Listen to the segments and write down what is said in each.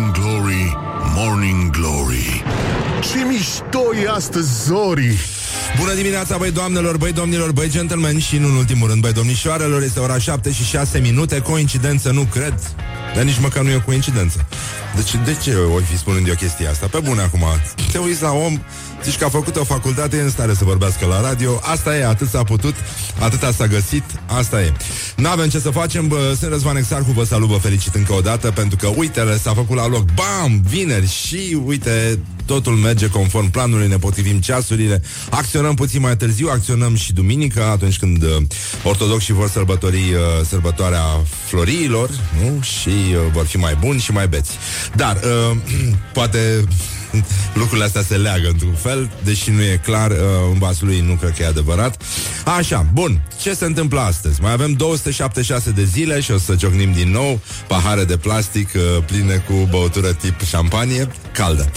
Morning Glory, Morning Glory. Ce mișto e astăzi, zorii! Bună dimineața, băi doamnelor, băi domnilor, băi gentlemen și, în ultimul rând, băi domnișoarelor. Este ora 7:06. Coincidență, nu cred. Dar nici măcar nu e o coincidență. Deci de ce o fi spunând eu chestia asta? Pe bune acum, te uiți la om, zici că a făcut o facultate, e în stare să vorbească la radio. Asta e, atât s-a putut, atâta s-a găsit, asta e. N-avem ce să facem, sunt Răzvan Exarhu, vă salut, vă felicit încă o dată, pentru că uite, s-a făcut la loc, bam, vineri și uite, totul merge conform planului, ne potrivim ceasurile. Acționăm puțin mai târziu, acționăm și duminică, atunci când ortodoxii vor sărbători sărbătoarea floriilor, nu? Și vor fi mai buni și mai beți. Dar poate lucrurile astea se leagă într-un fel, deși nu e clar, în vasul lui nu cred că e adevărat. Așa, bun, ce se întâmplă astăzi? Mai avem 276 de zile și o să ciocnim din nou pahare de plastic pline cu băutură tip șampanie caldă.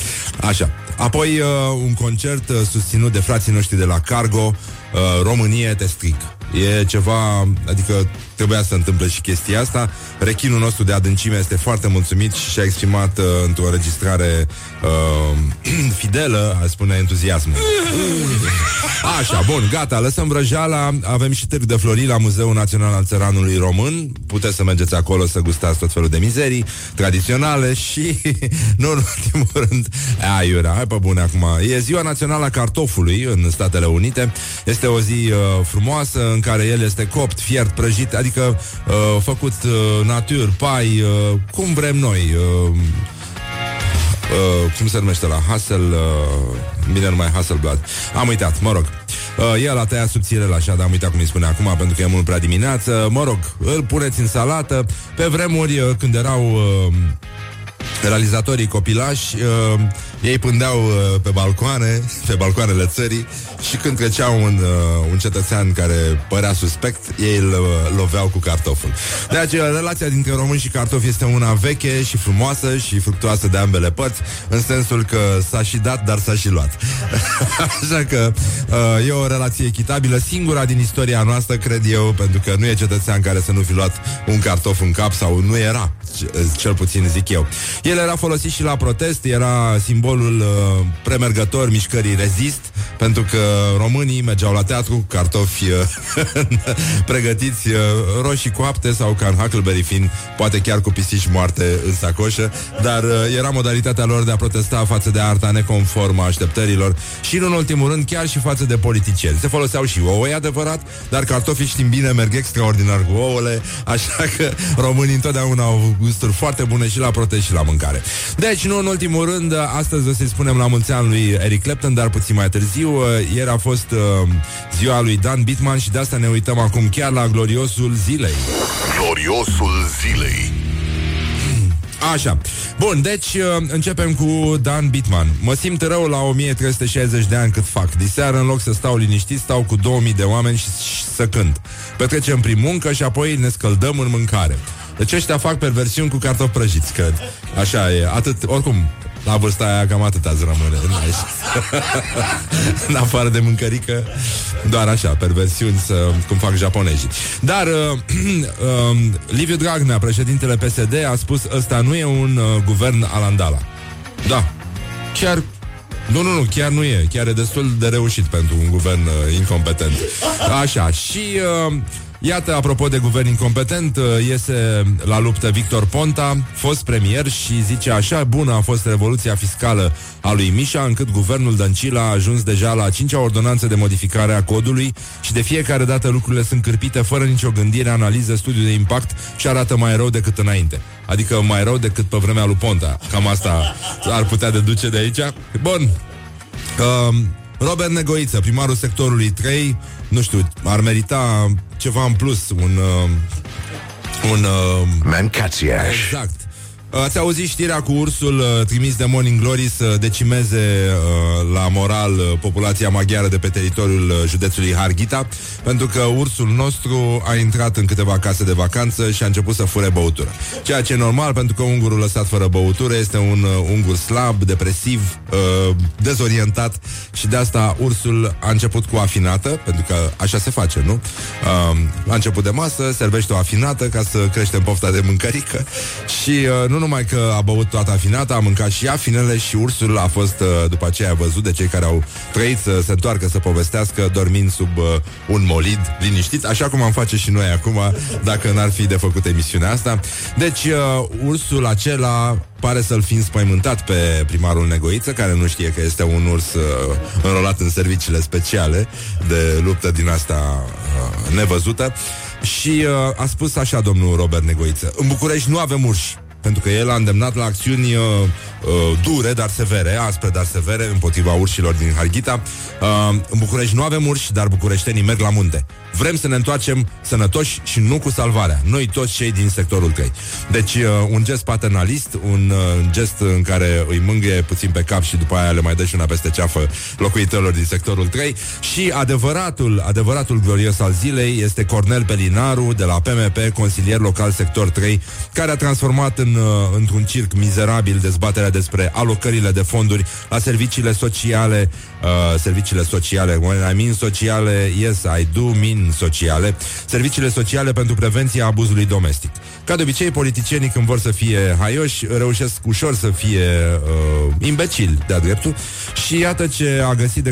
Așa. Apoi un concert susținut de frații noștri de la Cargo, România te stric. E ceva, adică trebuia să întâmple și chestia asta. Rechinul nostru de adâncime este foarte mulțumit și și-a exprimat într-o înregistrare fidelă, aș spune, entuziasmul. Așa, bun, gata, lăsăm vrăjeala. Avem și târg de flori la Muzeul Național al Țăranului Român. Puteți să mergeți acolo să gustați tot felul de mizerii tradiționale și, nu în ultimul rând, aiurea, hai pe bune acum. E Ziua Națională a Cartofului în Statele Unite. Este o zi frumoasă în care el este copt, fiert, prăjit, adică făcut natur, pai, cum vrem noi. Cum se numește la bine, numai Hasselblad. Am uitat, mă rog. El a tăiat subțirel așa, dar am uitat cum îi spune acum, pentru că e mult prea dimineață. Mă rog, îl puneți în salată. Pe vremuri, când erau realizatorii copilași, ei pândeau pe balcoane, pe balcoanele țării, și când treceau un cetățean care părea suspect, ei îl loveau cu cartoful. Deci relația dintre români și cartofi este una veche și frumoasă și fructuoasă de ambele părți, în sensul că s-a și dat, dar s-a și luat. Așa că e o relație echitabilă, singura din istoria noastră, cred eu, pentru că nu e cetățean care să nu fi luat un cartof în cap, sau nu era, cel puțin zic eu. El era folosit și la protest, era simbolul premergător mișcării Rezist, pentru că românii mergeau la teatru cu cartofi pregătiți, roșii coapte sau, ca în Huckleberry Finn, poate chiar cu pisici moarte în sacoșă, dar era modalitatea lor de a protesta față de arta neconformă a așteptărilor și, în ultimul rând, chiar și față de politicieni. Se foloseau și ouă, e adevărat, dar cartofii, știm bine, merg extraordinar cu ouăle, așa că românii întotdeauna au gusturi foarte bune și la protest și la mâncare. Deci, nu în ultimul rând, astăzi o să-i spunem la mulți ani lui Eric Clapton, dar puțin mai târziu. Ieri a fost ziua lui Dan Bittman și de asta ne uităm acum chiar la gloriosul zilei. Gloriosul zilei. Așa. Bun, deci începem cu Dan Bittman. Mă simt rău la 1360 de ani cât fac. Diseară, în loc să stau liniștit, stau cu 2000 de oameni și să cânt. Petrecem prin muncă și apoi ne scăldăm în mâncare. Deci ăștia fac perversiuni cu cartofi prăjiți, cred. Așa e, atât, oricum, la vârsta aia cam atât azi rămâne. În afară de mâncărică, doar așa, perversiuni, cum fac japonezii. Dar Liviu Dragnea, președintele PSD, a spus: ăsta nu e un guvern alandala. Da, chiar... Nu, chiar nu e. Chiar e destul de reușit pentru un guvern incompetent. Așa, și... iată, apropo de guvern incompetent, iese la luptă Victor Ponta, fost premier, și zice așa: bună a fost revoluția fiscală a lui Mișa, încât guvernul Dăncilă a ajuns deja la 5-a ordonanță de modificare a codului și de fiecare dată lucrurile sunt cârpite fără nicio gândire, analiză, studiu de impact și arată mai rău decât înainte. Adică mai rău decât pe vremea lui Ponta. Cam asta ar putea deduce de aici. Bun. Robert Negoiță, primarul sectorului 3, nu știu, ar merita ceva în plus, un mancațiaș. Exact. Ați auzit știrea cu ursul trimis de Morning Glory să decimeze la moral populația maghiară de pe teritoriul județului Harghita, pentru că ursul nostru a intrat în câteva case de vacanță și a început să fure băutură. Ceea ce e normal, pentru că ungurul lăsat fără băutură este un ungur slab, depresiv, dezorientat, și de asta ursul a început cu afinată, pentru că așa se face, nu? La început de masă servește o afinată ca să creștem pofta de mâncărică și nu numai că a băut toată afinata, a mâncat și afinele și ursul a fost după aceea văzut de cei care au trăit să se întoarcă să povestească dormind sub un molid, liniștit, așa cum am face și noi acum, dacă n-ar fi de făcut emisiunea asta. Deci ursul acela pare să-l fi înspăimântat pe primarul Negoiță, care nu știe că este un urs înrolat în serviciile speciale de luptă din asta nevăzută. Și a spus așa domnul Robert Negoiță: în București nu avem urși. Pentru că el a îndemnat la acțiuni dure, dar severe, aspre, dar severe, împotriva urșilor din Harghita. În București nu avem urși, dar bucureștenii merg la munte. Vrem să ne întoarcem sănătoși și nu cu salvarea. Noi toți cei din sectorul 3. Deci un gest paternalist, un gest în care îi mângâie puțin pe cap și după aia le mai dă și una peste ceafă locuitorilor din sectorul 3. Și adevăratul glorios al zilei este Cornel Pelinaru de la PMP, consilier local sector 3, care a transformat în într-un circ mizerabil dezbaterea despre alocările de fonduri la serviciile sociale, when I mean sociale, yes, I do mean sociale, serviciile sociale pentru prevenția abuzului domestic. Ca de obicei, politicienii când vor să fie haioși, reușesc ușor să fie imbecili de-a dreptul și iată ce a găsit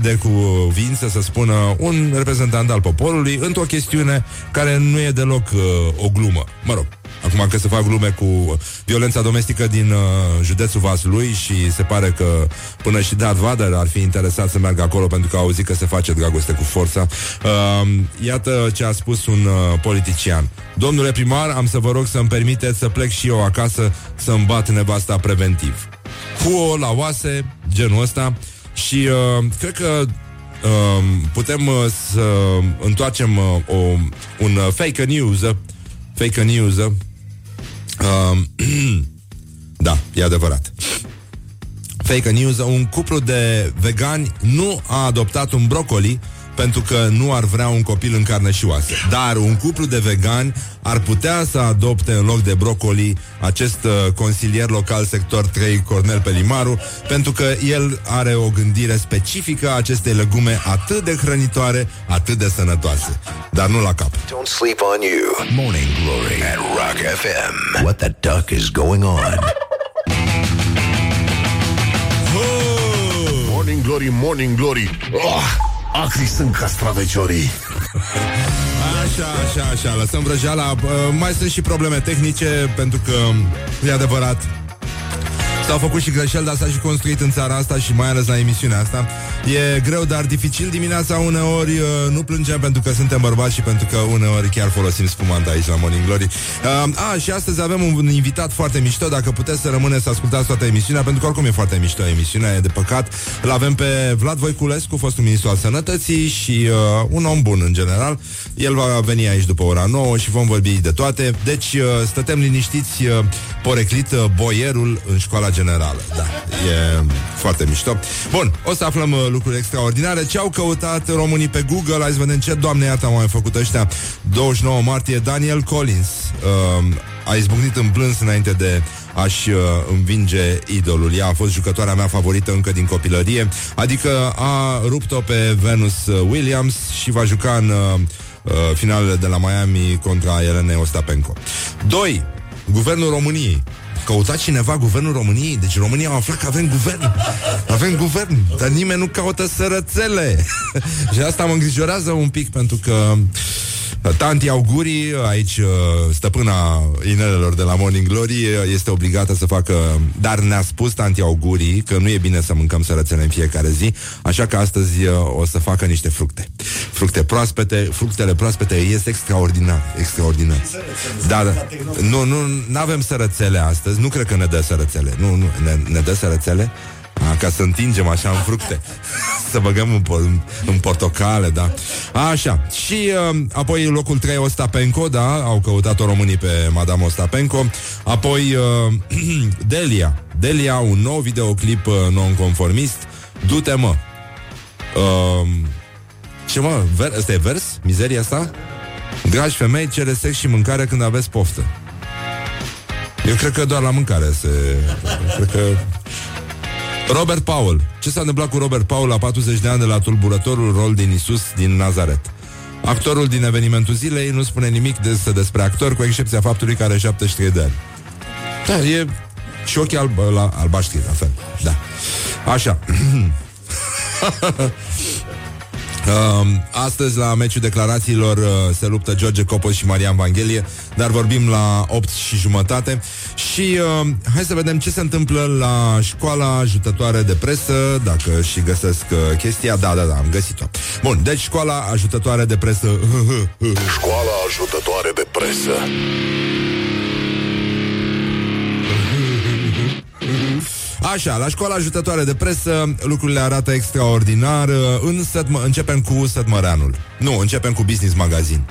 de cuvință să spună un reprezentant al poporului într-o chestiune care nu e deloc o glumă. Mă rog, acum că se fac glume cu violența domestică din județul Vaslui și se pare că până și Darth Vader ar fi interesat să meargă acolo pentru că a auzit că se face dragoste cu forța. Iată ce a spus un politician: domnule primar, am să vă rog să-mi permiteți să plec și eu acasă să-mi bat nevasta preventiv. Cu o la oase, genul ăsta. Și cred că putem să întoarcem un fake news. Da, e adevărat. Fake news. Un cuplu de vegani nu a adoptat un brocoli pentru că nu ar vrea un copil în carne și oase. Dar un cuplu de vegani ar putea să adopte în loc de brocoli acest consilier local sector 3, Cornel Pelinaru, pentru că el are o gândire specifică a acestei legume atât de hrănitoare, atât de sănătoase. Dar nu la cap. Don't sleep on you. Morning Glory at Rock FM. What the duck is going on? Oh! Morning Glory, Morning Glory. Oh! Acri sunt castraveciorii. Așa, lăsăm vrăjeala. Mai sunt și probleme tehnice, pentru că, e adevărat, s-au făcut și greșeli, dar s-a și construit în țara asta și mai ales la emisiunea asta. E greu, dar dificil dimineața uneori. Nu plângem pentru că suntem bărbați și pentru că uneori chiar folosim spumanta aici la Morning Glory. Și astăzi avem un invitat foarte mișto. Dacă puteți să rămâneți să ascultați toată emisiunea, pentru că oricum e foarte mișto emisiunea, e de păcat. L-avem pe Vlad Voiculescu, fostul ministru al sănătății și un om bun în general. El va veni aici după ora 9 și vom vorbi de toate. Deci stătem liniștiți, poreclit boierul în școala generală. Da, e foarte mișto. Bun, o să aflăm lucruri extraordinare. Ce au căutat românii pe Google? Hai să vedem ce, doamne iartă, au mai făcut ăștia. 29 martie, Daniel Collins a izbucnit în plâns înainte de a-și învinge idolul. Ea a fost jucătoarea mea favorită încă din copilărie, adică a rupt-o pe Venus Williams și va juca în finalele de la Miami contra Elena Ostapenko. 2. Guvernul României. Căuta cineva guvernul României? Deci România a aflat că avem guvern. Avem guvern, dar nimeni nu caută sărățele. Și asta mă îngrijorează un pic, pentru că tanti augurii, aici stăpâna inelelor de la Morning Glory este obligată să facă, dar ne-a spus tanti augurii că nu e bine să mâncăm sărățele în fiecare zi, așa că astăzi o să facă niște fructe. Fructe proaspete, fructele proaspete ies extraordinar. Dar nu avem sărățele astăzi, nu cred că ne dă sărățele. Nu, ne dă sărățele. Ca să întingem așa în fructe. Să băgăm în portocale, da. Așa. Și apoi locul 3, Ostapenko. Da, au căutat-o românii pe Madame Ostapenko. Apoi Delia, un nou videoclip nonconformist. Du-te, mă. Ce, mă? Ăsta e vers? Mizeria asta? Dragi femei, cere sex și mâncare când aveți poftă. Eu cred că doar la mâncare se... Cred că... Robert Powell. Ce s-a întâmplat cu Robert Powell la 40 de ani de la tulburătorul rol din Isus din Nazaret? Actorul din evenimentul zilei nu spune nimic despre actor, cu excepția faptului că are 73 de ani. Da, e și ochii albaștri, la fel. Da. Așa. Astăzi la meciul declarațiilor se luptă George Copos și Marian Vanghelie, dar vorbim la 8:30. Și hai să vedem ce se întâmplă la școala ajutătoare de presă, dacă și găsesc chestia. Da, da, da, am găsit-o. Bun, deci școala ajutătoare de presă. Școala ajutătoare de presă. Așa, la școala ajutătoare de presă lucrurile arată extraordinar. Începem cu Sătmăreanul. Nu, începem cu Business Magazine.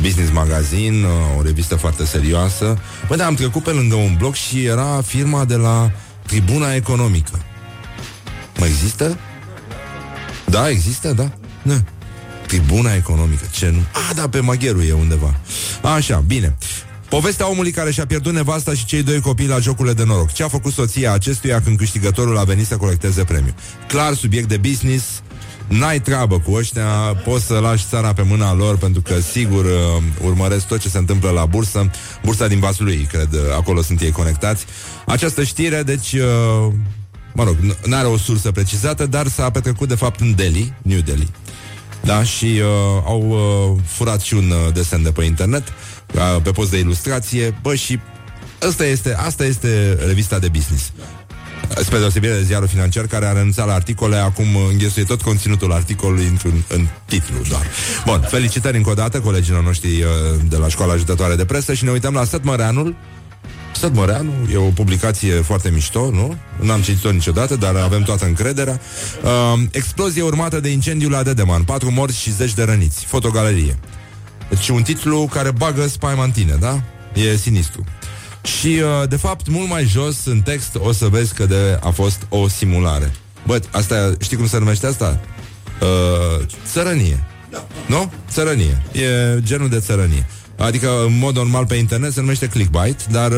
Business Magazine, o revistă foarte serioasă. Bă, da, am trecut pe lângă un bloc și era firma de la Tribuna Economică. Mai există? Da, există, da, da. Tribuna Economică, ce nu? Ah, da, pe Magheru e undeva. Așa, bine. Povestea omului care și-a pierdut nevasta și cei doi copii la jocurile de noroc. Ce a făcut soția acestuia când câștigătorul a venit să colecteze premiul? Clar, subiect de business. N-ai treabă cu ăștia, poți să lași țara pe mâna lor, pentru că sigur urmăresc tot ce se întâmplă la bursă. Bursa din Vaslui, cred, acolo sunt ei conectați. Această știre, deci, mă rog, n-are o sursă precizată, dar s-a petrecut de fapt în Delhi, New Delhi. Da, și au furat și un desen de pe internet, pe post de ilustrație. Bă, și asta este revista de business. Spre deosebire de ziarul financiar, care a renunțat la articole, acum înghesuie tot conținutul articolului în titlu doar. Bun, felicitări încă o dată colegilor noștri de la școala ajutătoare de presă. Și ne uităm la Sătmăreanul. Sătmăreanul e o publicație foarte mișto, nu? N-am citit-o niciodată, dar avem toată încrederea. Explozie urmată de incendiu la Dedeman, 4 morți și 10 de răniți. Fotogalerie. Deci un titlu care bagă spaima în tine, da? E sinistru. Și, de fapt, mult mai jos în text o să vezi că a fost o simulare. Bă, asta, știi cum se numește asta? Țărănie. Nu? Țărănie. E genul de țărănie. Adică, în mod normal, pe internet se numește clickbait, dar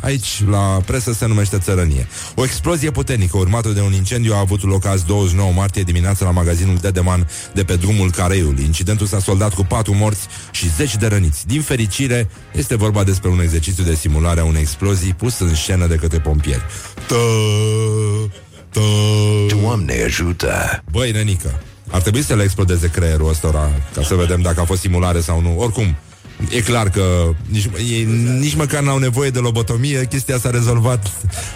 aici, la presă, se numește țărănie. O explozie puternică urmată de un incendiu a avut loc azi 29 martie dimineața la magazinul Dedeman de pe drumul Careiului. Incidentul s-a soldat cu 4 morți și 10 de răniți. Din fericire, este vorba despre un exercițiu de simulare a unei explozii pus în scenă de către pompieri. Doamne ajută! Băi, nenică, ar trebui să le explodeze creierul ăstora, ca să vedem dacă a fost simulare sau nu. Oricum, e clar că nici măcar n-au nevoie de lobotomie. Chestia s-a rezolvat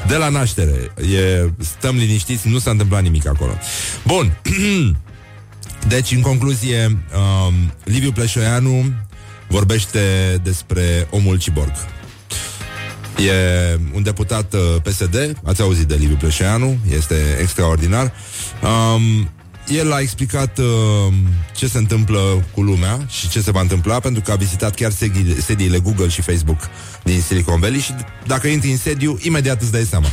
de la naștere. Stăm liniștiți, nu s-a întâmplat nimic acolo. Bun. Deci, în concluzie, Liviu Pleșoianu vorbește despre omul ciborg. E un deputat PSD. Ați auzit de Liviu Pleșoianu, este extraordinar. El a explicat ce se întâmplă cu lumea și ce se va întâmpla, pentru că a vizitat chiar sediile Google și Facebook din Silicon Valley și dacă intri în sediu, imediat îți dai seama.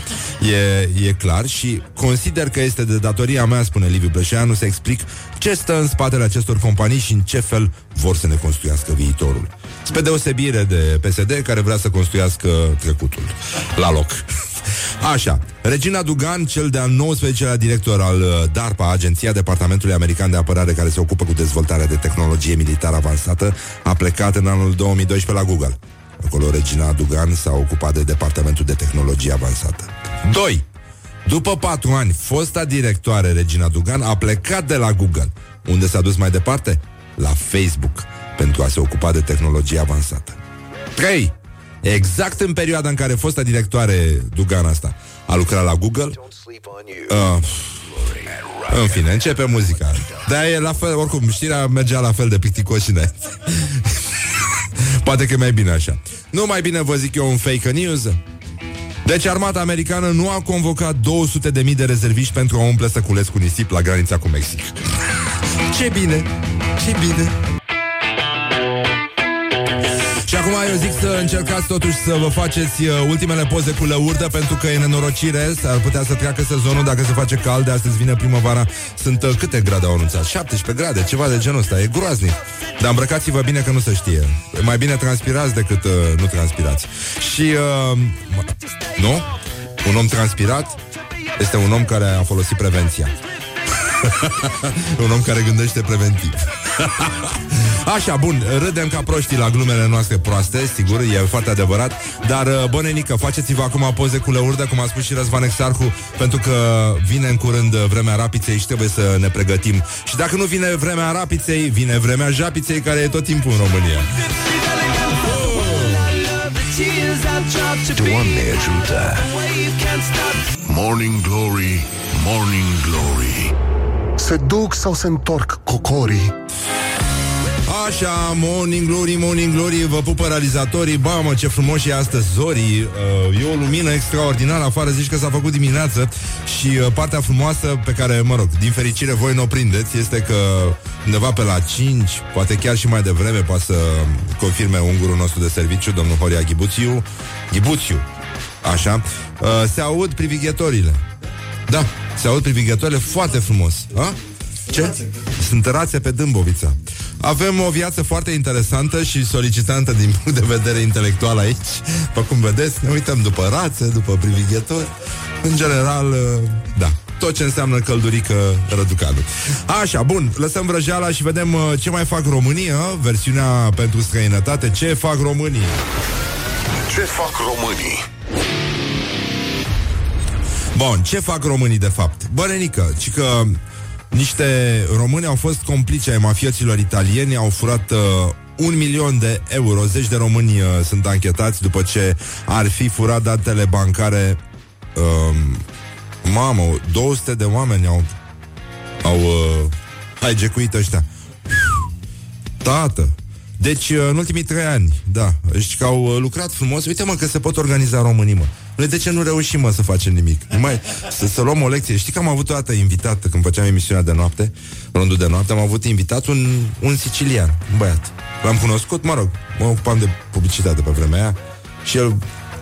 E clar și consider că este de datoria mea, spune Liviu Pleșoianu, să explic ce stă în spatele acestor companii și în ce fel vor să ne construiască viitorul. Spre deosebire de PSD, care vrea să construiască trecutul la loc. Așa, Regina Dugan, cel de-al 19-lea director al DARPA, Agenția Departamentului American de Apărare, care se ocupă cu dezvoltarea de tehnologie militară avansată, a plecat în anul 2012 la Google. Acolo Regina Dugan s-a ocupat de Departamentul de Tehnologie Avansată. 2. După 4 ani, fosta directoare Regina Dugan a plecat de la Google. Unde s-a dus mai departe? La Facebook, pentru a se ocupa de tehnologie avansată. 3. Exact în perioada în care fosta directoare Dugan asta a lucrat la Google, în fine, începe muzica. Dar e la fel, oricum, știrea mergea la fel de picticoșine. Poate că e mai bine așa. Nu, mai bine vă zic eu un fake news. Deci armata americană nu a convocat 200.000 de rezerviști pentru a umple săculeți cu nisip la granița cu Mexic. Ce bine, ce bine. Și acum eu zic să încercați totuși să vă faceți ultimele poze cu lăurdă, pentru că e nenorocire, s-ar putea să treacă sezonul dacă se face cald, de astăzi vine primăvara. Sunt câte grade au anunțat? 17 grade, ceva de genul ăsta, e groaznic. Dar îmbrăcați-vă bine că nu se știe. Mai bine transpirați decât nu transpirați. Și, nu? Un om transpirat este un om care a folosit prevenția. Un om care gândește preventiv. Așa, bun, râdem ca proștii la glumele noastre proaste, sigur, e foarte adevărat. Dar, bă, nenică, faceți-vă acum poze cu leurdă, cum a spus și Răzvan Exarhu, pentru că vine în curând vremea rapiței și trebuie să ne pregătim. Și dacă nu vine vremea rapiței, vine vremea japiței, care e tot timpul în România. Doamne ajută! Morning Glory, Morning Glory, se duc sau se întorc cocorii? Așa, Morning Glory, Morning Glory, vă pupă realizatorii. Ba, mă, ce frumos e astăzi zorii. E o lumină extraordinară afară. Zici că s-a făcut dimineață. Și partea frumoasă pe care, mă rog, din fericire voi n-o prindeți, este că undeva pe la 5, poate chiar și mai devreme, poate să confirme ungurul nostru de serviciu, domnul Horia Ghibuțiu. Ghibuțiu, așa, se aud privighetorile. Da, se aud privighetorile foarte frumos. A? Ce? Sunt rațe pe Dâmbovița. Avem o viață foarte interesantă și solicitantă din punct de vedere intelectual aici. După cum vedeți, ne uităm după rațe, după privighetori. În general, da, tot ce înseamnă căldurică răducanul. Așa, bun, lăsăm vrăjeala și vedem ce mai fac România, versiunea pentru străinătate. Ce fac românii? Ce fac românii? Bun, ce fac românii de fapt? Bă, nenică, ci că niște români au fost complici ai mafioților italieni, au furat 1.000.000 de euro. Zeci de români sunt anchetați după ce ar fi furat datele bancare. Mamă, 200 de oameni au hijacuit ăștia. Tată! Deci, în ultimii 3 ani, da, știi că au lucrat frumos. Uite, mă, că se pot organiza românii, mă. Noi de ce nu reușim, mă, să facem nimic? Mai, să luăm o lecție. Știi că am avut o dată invitat, când făceam emisiunea de noapte, rondul de noapte, am avut invitat un sicilian, un băiat. L-am cunoscut, mă rog, mă ocupam de publicitate pe vremea aia. Și el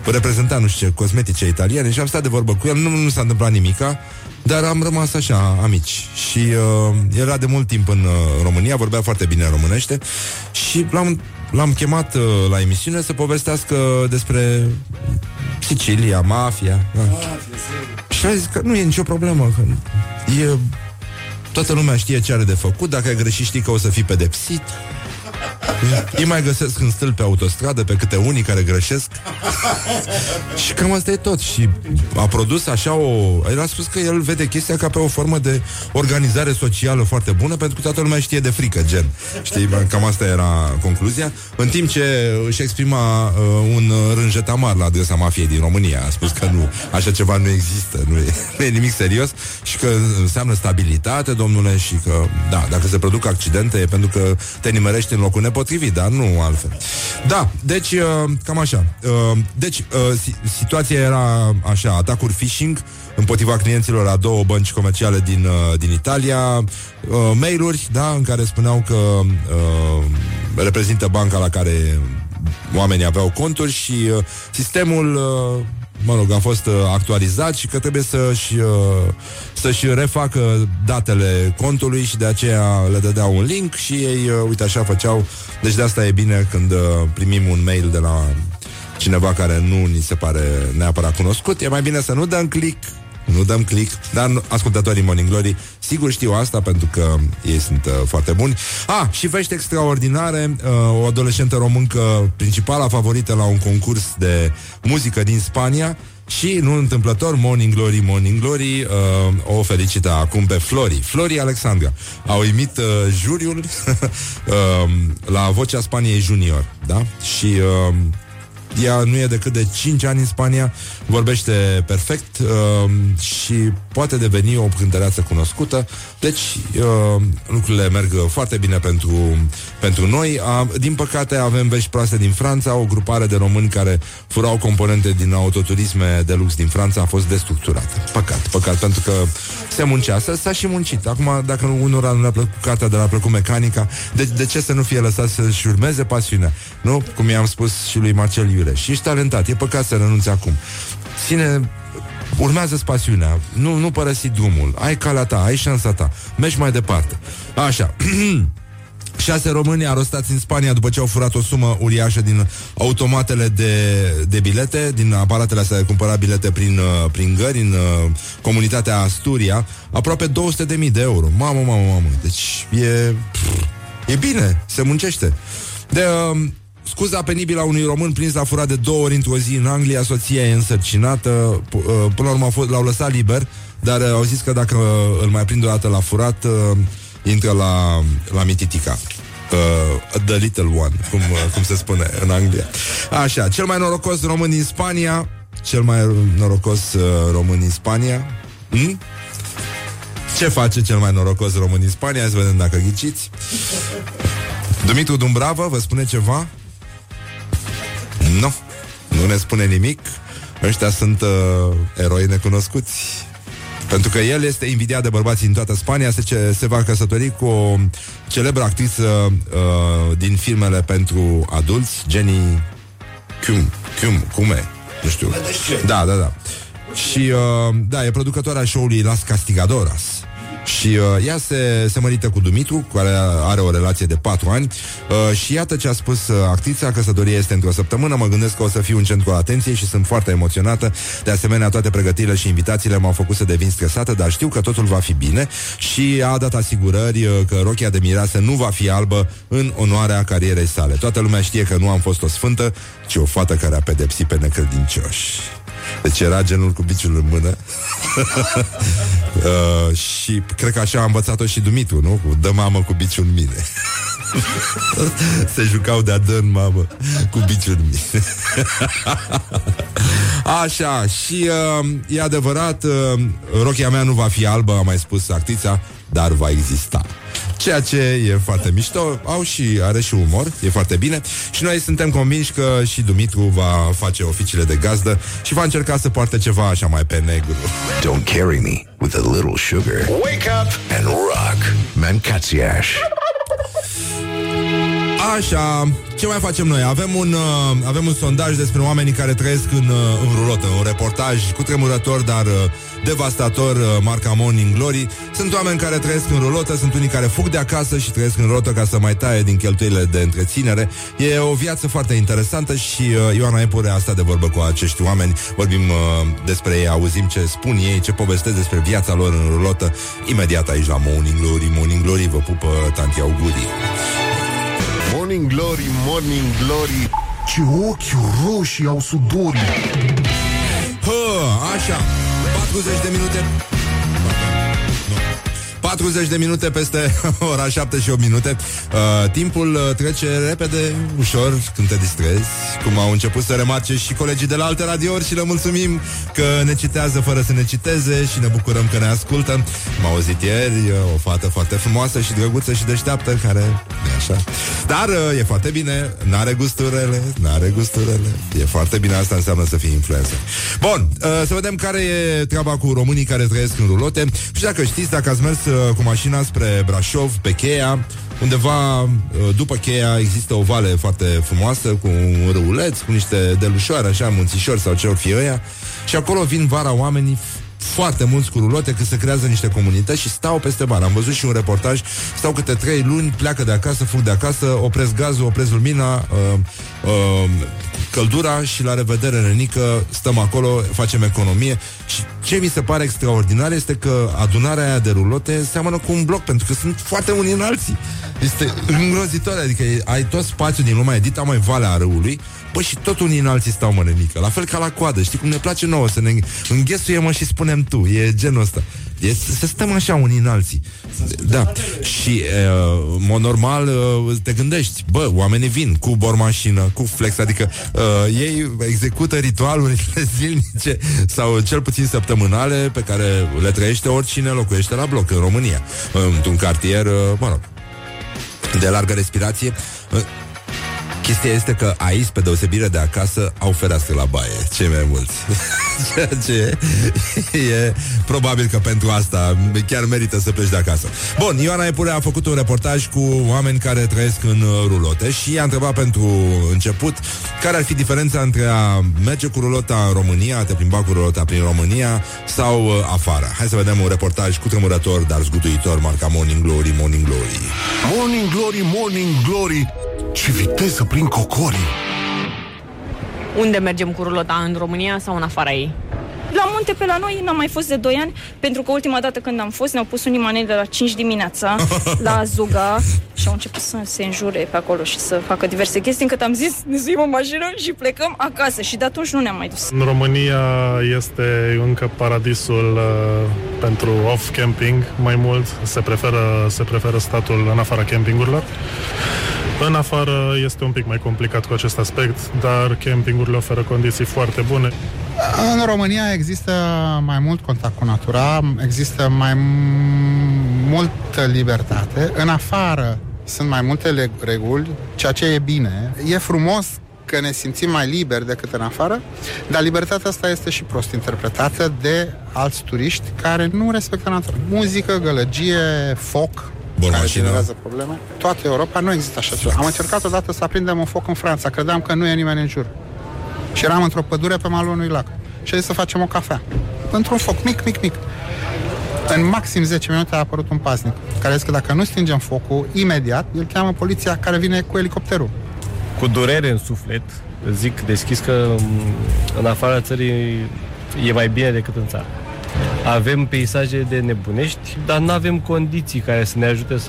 reprezenta, nu știu ce, cosmetice italiene. Și am stat de vorbă cu el, nu s-a întâmplat nimica, dar am rămas așa, amici. Și era de mult timp în România, vorbea foarte bine românește. Și l-am chemat la emisiune să povestească despre Sicilia, mafia, și a zis că nu e nicio problemă, că e... toată lumea știe ce are de făcut. Dacă ai greșit, știi că o să fii pedepsit. Îi mai găsesc în stâlp pe autostradă pe câte unii care greșesc. Și cam asta e tot. Și a produs așa el a spus că el vede chestia ca pe o formă de organizare socială foarte bună, pentru că toată lumea știe de frică, gen. Știi? Cam asta era concluzia. În timp ce își exprima un rânjetamar la adresa mafiei din România. A spus că nu, așa ceva nu există, nu e nimic serios. Și că înseamnă stabilitate, domnule. Și că, da, dacă se produc accidente e pentru că te nimerești în locul nepotrivit, dar nu altfel. Da, deci, cam așa. Deci, situația era așa, atacuri phishing împotriva clienților a 2 bănci comerciale din Italia, mail-uri, da, în care spuneau că reprezintă banca la care oamenii aveau conturi și sistemul, mă rog, a fost actualizat și că trebuie să-și refacă datele contului și de aceea le dădeau un link și ei, uite, așa făceau. Deci de asta e bine când primim un mail de la cineva care nu ni se pare neapărat cunoscut. E mai bine să nu dăm click. Nu dăm click, dar ascultătorii Morning Glory sigur știu asta, pentru că ei sunt foarte buni. Și vești extraordinare. O adolescentă româncă, principala favorită la un concurs de muzică din Spania. Și, nu întâmplător, Morning Glory, Morning Glory o felicită acum pe Flori Alexandra. A uimit juriul la Vocea Spaniei Junior, da? Și... ea nu e decât de 5 ani în Spania, vorbește perfect și poate deveni o cântăreață cunoscută. Deci lucrurile merg foarte bine pentru noi. Din păcate avem vești proaste din Franța. O grupare de români care furau componente din autoturisme de lux din Franța a fost destructurată. Păcat, pentru că se muncea. S-a și muncit. Acum, dacă unora nu le-a plăcut cartea, dar le-a plăcut mecanica, de ce să nu fie lăsat să-și urmeze pasiunea? Nu? Cum i-am spus și lui Marcel Iure. Și ești talentat, e păcat să renunți acum. Urmează-ți pasiunea, nu părăsi drumul. Ai calea ta, ai șansa ta, mergi mai departe. Așa. 6 români arostați în Spania după ce au furat o sumă uriașă din automatele de bilete, din aparatele astea de cumpăra bilete prin gări, în comunitatea Asturia. Aproape 200.000 de euro. Mamă, deci e... E bine, se muncește. De scuza penibilă a unui român prins la furat de 2 ori într-o zi în Anglia, soția e însărcinată, până la urmă l-au lăsat liber, dar au zis că dacă îl mai prind o dată la furat, intră la mititica. The little one, cum se spune în Anglia. Așa, cel mai norocos român din Spania. Cel mai norocos român din Spania. Ce face cel mai norocos român din Spania? Hai să vedem dacă ghiciți. Dumitru Dumbrava vă spune ceva? Nu, nu ne spune nimic. Ăștia sunt eroi necunoscuți. Pentru că el este invidiat de bărbații în toată Spania. Se va căsători cu o celebră actriță din filmele pentru adulți, Jenny Cume. Nu știu. Da. Și, da, e producătoarea show-ului Las Castigadoras. Și ea se mărită cu Dumitru, care are o relație de 4 ani. Și iată ce a spus actrița: căsătoria este într-o săptămână, mă gândesc că o să fiu în centrul atenției și sunt foarte emoționată. De asemenea, toate pregătirile și invitațiile m-au făcut să devin stresată, dar știu că totul va fi bine. Și a dat asigurări că rochia de mireasă nu va fi albă în onoarea carierei sale. Toată lumea știe că nu am fost o sfântă, ci o fată care a pedepsit pe necredincioși. Deci era genul cu biciul în mână. Și cred că așa a învățat-o și Dumitru, nu? Dă mamă cu biciul în mine. Se jucau de-a dă în mamă cu biciul în mine. Așa, și e adevărat, rochia mea nu va fi albă, a mai spus actrița, dar va exista. Ceea ce e foarte mișto. Are și umor, e foarte bine. Și noi suntem convinși că și Dumitru va face oficiile de gazdă și va încerca să poarte ceva așa mai pe negru. Don't carry me with a little sugar. Wake up and rock, Mancațiaș. Așa, ce mai facem noi? Avem un sondaj despre oamenii care trăiesc în rulotă. Un reportaj cutremurător, dar devastator, marca Morning Glory. Sunt oameni care trăiesc în rulotă, sunt unii care fug de acasă și trăiesc în rulotă ca să mai taie din cheltuielile de întreținere. E o viață foarte interesantă și Ioana Epure a stat de vorbă cu acești oameni. Vorbim despre ei, auzim ce spun ei, ce povestesc despre viața lor în rulotă. Imediat aici la Morning Glory. Morning Glory, vă pupă tanti augurii. Morning Glory, Morning Glory, ce ochi roșii au sudorii. Așa, 40 de minute peste ora 7 și 8 minute. Timpul trece repede, ușor, când te distrezi. Cum au început să remarce și colegii de la alte radiouri și le mulțumim că ne citează fără să ne citeze și ne bucurăm că ne ascultă. M-a auzit ieri o fată foarte frumoasă și drăguță și deșteaptă, care e așa. Dar e foarte bine, n-are gusturele. E foarte bine, asta înseamnă să fii influencer. Bun, să vedem care e treaba cu românii care trăiesc în rulote. Și dacă știți, dacă ați mers cu mașina spre Brașov, pe Cheia, undeva după Cheia există o vale foarte frumoasă cu un râuleț, cu niște delușoare, așa, munțișori sau ce ori fi ăia, și acolo vin vara oamenii foarte mulți cu rulote, că se creează niște comunități și stau peste bani. Am văzut și un reportaj, stau câte 3 luni, pleacă de acasă, fug de acasă, opresc gazul, opresc lumina, căldura și la revedere, nenică, stăm acolo, facem economie. Și ce mi se pare extraordinar este că adunarea aia de rulote seamănă cu un bloc, pentru că sunt foarte unii în alții. Este îngrozitoare, adică ai tot spațiul din lumea, edita mai valea râului, păi și tot unii în alții stau, mă, nenică, la fel ca la coadă, știi cum ne place nouă să ne înghesuie, mă, și spunem tu, e genul ăsta. Să stăm așa unii în alții. Da. Și în mod normal te gândești, bă, oamenii vin cu bormașină, cu flex, adică ei execută ritualurile zilnice sau cel puțin săptămânale pe care le trăiește oricine locuiește la bloc în România, într-un cartier, mă rog, de largă respirație. Chestia este că aici, pe deosebire de acasă, au fereastră la baie, cei mai mulți. Ceea ce e probabil că pentru asta chiar merită să pleci de acasă. Bun, Ioana Epurea a făcut un reportaj cu oameni care trăiesc în rulote și i-a întrebat pentru început care ar fi diferența între a merge cu rulota în România, a te plimba cu rulota prin România sau afară. Hai să vedem un reportaj cutremurător, dar zguduitor, marca Morning Glory, Morning Glory. Morning Glory, Morning Glory, ce viteză prin cocori. Unde mergem cu rulota, în România sau în afara ei? La munte. Munte pe la noi n-am mai fost de 2 ani, pentru că ultima dată când am fost ne-au pus unii manele de la 5 dimineața la Zuga și au început să se înjure pe acolo și să facă diverse chestii, încât am zis ne suim în mașină și plecăm acasă și de atunci nu ne-am mai dus. În România este încă paradisul pentru off-camping, mai mult se preferă statul în afara campingurilor. În afară este un pic mai complicat cu acest aspect, dar campingurile oferă condiții foarte bune. În România există mai mult contact cu natura, există mai multă libertate. În afară sunt mai multe reguli, ceea ce e bine. E frumos că ne simțim mai liberi decât în afară, dar libertatea asta este și prost interpretată de alți turiști care nu respectă natura. Muzică, gălăgie, foc, care generează probleme. Toată Europa nu există așa ceva. Am încercat odată să aprindem un foc în Franța, credeam că nu e nimeni în jur. Și eram într-o pădure pe malul unui lac. Și a zis să facem o cafea. Într-un foc mic. În maxim 10 minute a apărut un paznic, care zice că dacă nu stingem focul, imediat el cheamă poliția care vine cu elicopterul. Cu durere în suflet, zic deschis că în afara țării e mai bine decât în țară. Avem peisaje de nebunești, dar nu avem condiții care să ne ajute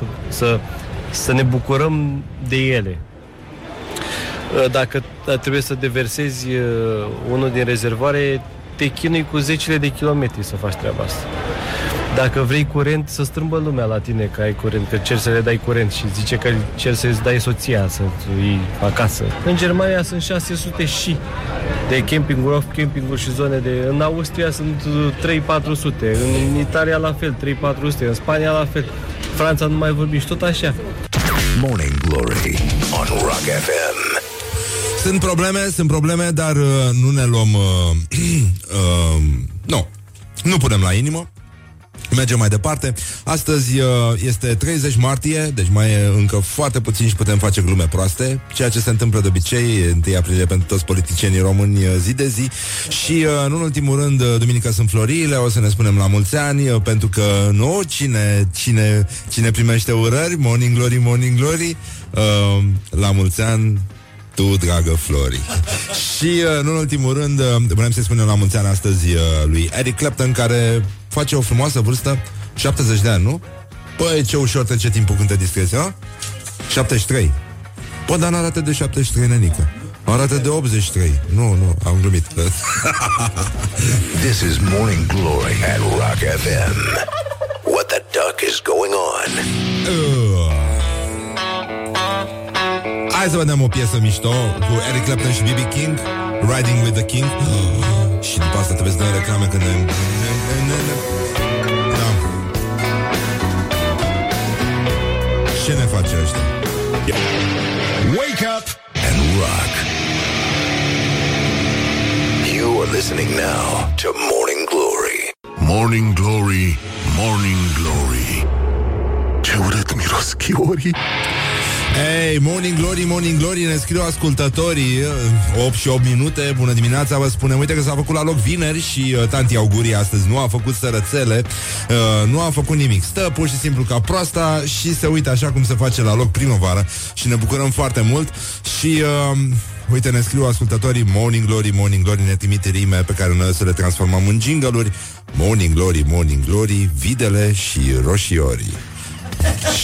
să ne bucurăm de ele. Dacă trebuie să deversezi unul din rezervoare, te chinui cu zecile de kilometri să faci treaba asta. Dacă vrei curent, să strâmbă lumea la tine că ai curent, că ceri să le dai curent și zice că ceri să-ți dai soția să iei acasă. În Germania sunt 600 și de camping-uri, off-camping-uri și zone de... În Austria sunt 3-400, în Italia la fel, 3-400, în Spania la fel. Franța nu mai vorbim și tot așa. Morning Glory on Rock FM. Sunt probleme, dar nu ne luăm... Nu punem la inimă. Mergem mai departe. Astăzi este 30 martie, deci mai e încă foarte puțin și putem face glume proaste. Ceea ce se întâmplă de obicei, 1 aprilie pentru toți politicienii români zi de zi. Și în ultimul rând, duminică sunt floriile, o să ne spunem la mulți ani, pentru că nu, cine primește urări, Morning Glory, Morning Glory, la mulți ani, tu, dragă Flori. Și în ultimul rând, vrem să-i spunem la mulți ani astăzi lui Eric Clapton, care face o frumoasă vârstă, 70 de ani, nu? Păi, ce ușor trece timpul când te distrezi, a? 73. Păi, dar n-arată de 73, nenică. Arată de 83. Nu, am glumit. This is Morning Glory at Rock FM. What the duck is going on? Hai să vedem o piesă mișto cu Eric Clapton și B.B. King, Riding with the King. Și după asta trebuie să dăm reclame când ne... Da. Ce ne face ăștia? Wake up and rock. You are listening now to Morning Glory. Morning Glory, Morning Glory. Ce urât miros chiorii. Hey, Morning Glory, Morning Glory, ne scriu ascultătorii, 8 și 8 minute, bună dimineața, vă spunem, uite că s-a făcut la loc vineri și tanti augurii astăzi, nu a făcut sărățele, nu a făcut nimic, stă pur și simplu ca proasta și se uită așa cum se face la loc primăvara și ne bucurăm foarte mult și... Uite, ne scriu ascultătorii, Morning Glory, Morning Glory, ne trimite rime pe care noi să le transformăm în jingle-uri, Morning Glory, Morning Glory, videle și roșiorii.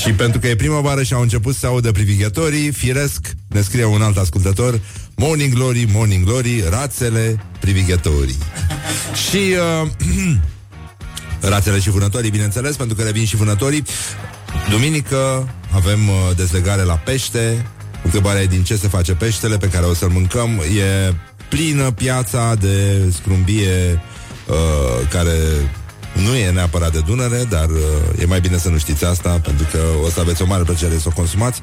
Și pentru că e primăvară și au început să audă privighetorii, firesc, ne scrie un alt ascultător, Morning Glory, Morning Glory, rațele, privighetorii. Și rațele și vânătorii, bineînțeles, pentru că revin și vânătorii. Duminică avem dezlegare la pește. Întrebarea e din ce se face peștele pe care o să-l mâncăm. E plină piața de scrumbie care... Nu e neapărat de Dunăre, dar e mai bine să nu știți asta, pentru că o să aveți o mare plăcere să o consumați.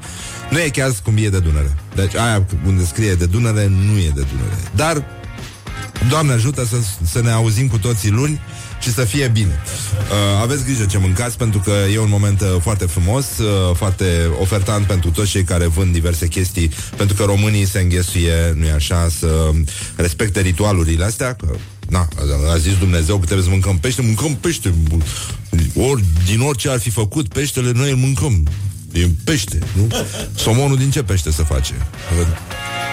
Nu e chiar scumbie de Dunăre. Deci aia unde scrie de Dunăre, nu e de Dunăre. Dar, Doamne ajută să ne auzim cu toții luni și să fie bine. Aveți grijă ce mâncați, pentru că e un moment foarte frumos, foarte ofertant pentru toți cei care vând diverse chestii, pentru că românii se înghesuie, nu-i așa, să respecte ritualurile astea, că na, a zis Dumnezeu că trebuie să mâncăm pește, din orice ar fi făcut, peștele noi îl mâncăm, e pește, nu? Somonul din ce pește se face?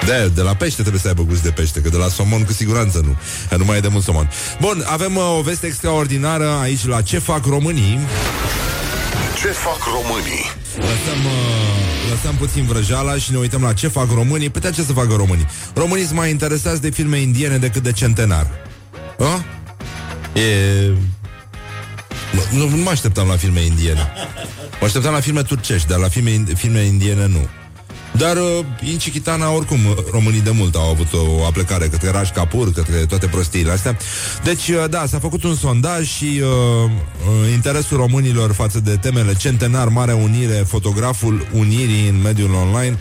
De-aia, de la pește trebuie să aibă gust de pește, că de la somon cu siguranță nu. Că nu mai e de mult somon. Bun, avem o veste extraordinară aici la Ce fac românii. Ce fac românii? Lăsăm puțin vrăjala și ne uităm la ce fac românii. Păi ce să facă românii? Românii sunt mai interesați de filme indiene decât de Centenar. A? Nu mă așteptam la filme indiene. Mă așteptam la filme turcești, dar la filme indiene nu. Dar Inci Chitana, oricum, românii de mult au avut o aplecare către Raș Capur, către toate prostiile astea. Deci, da, s-a făcut un sondaj și interesul românilor față de temele Centenar, Marea Unire, fotograful Unirii în mediul online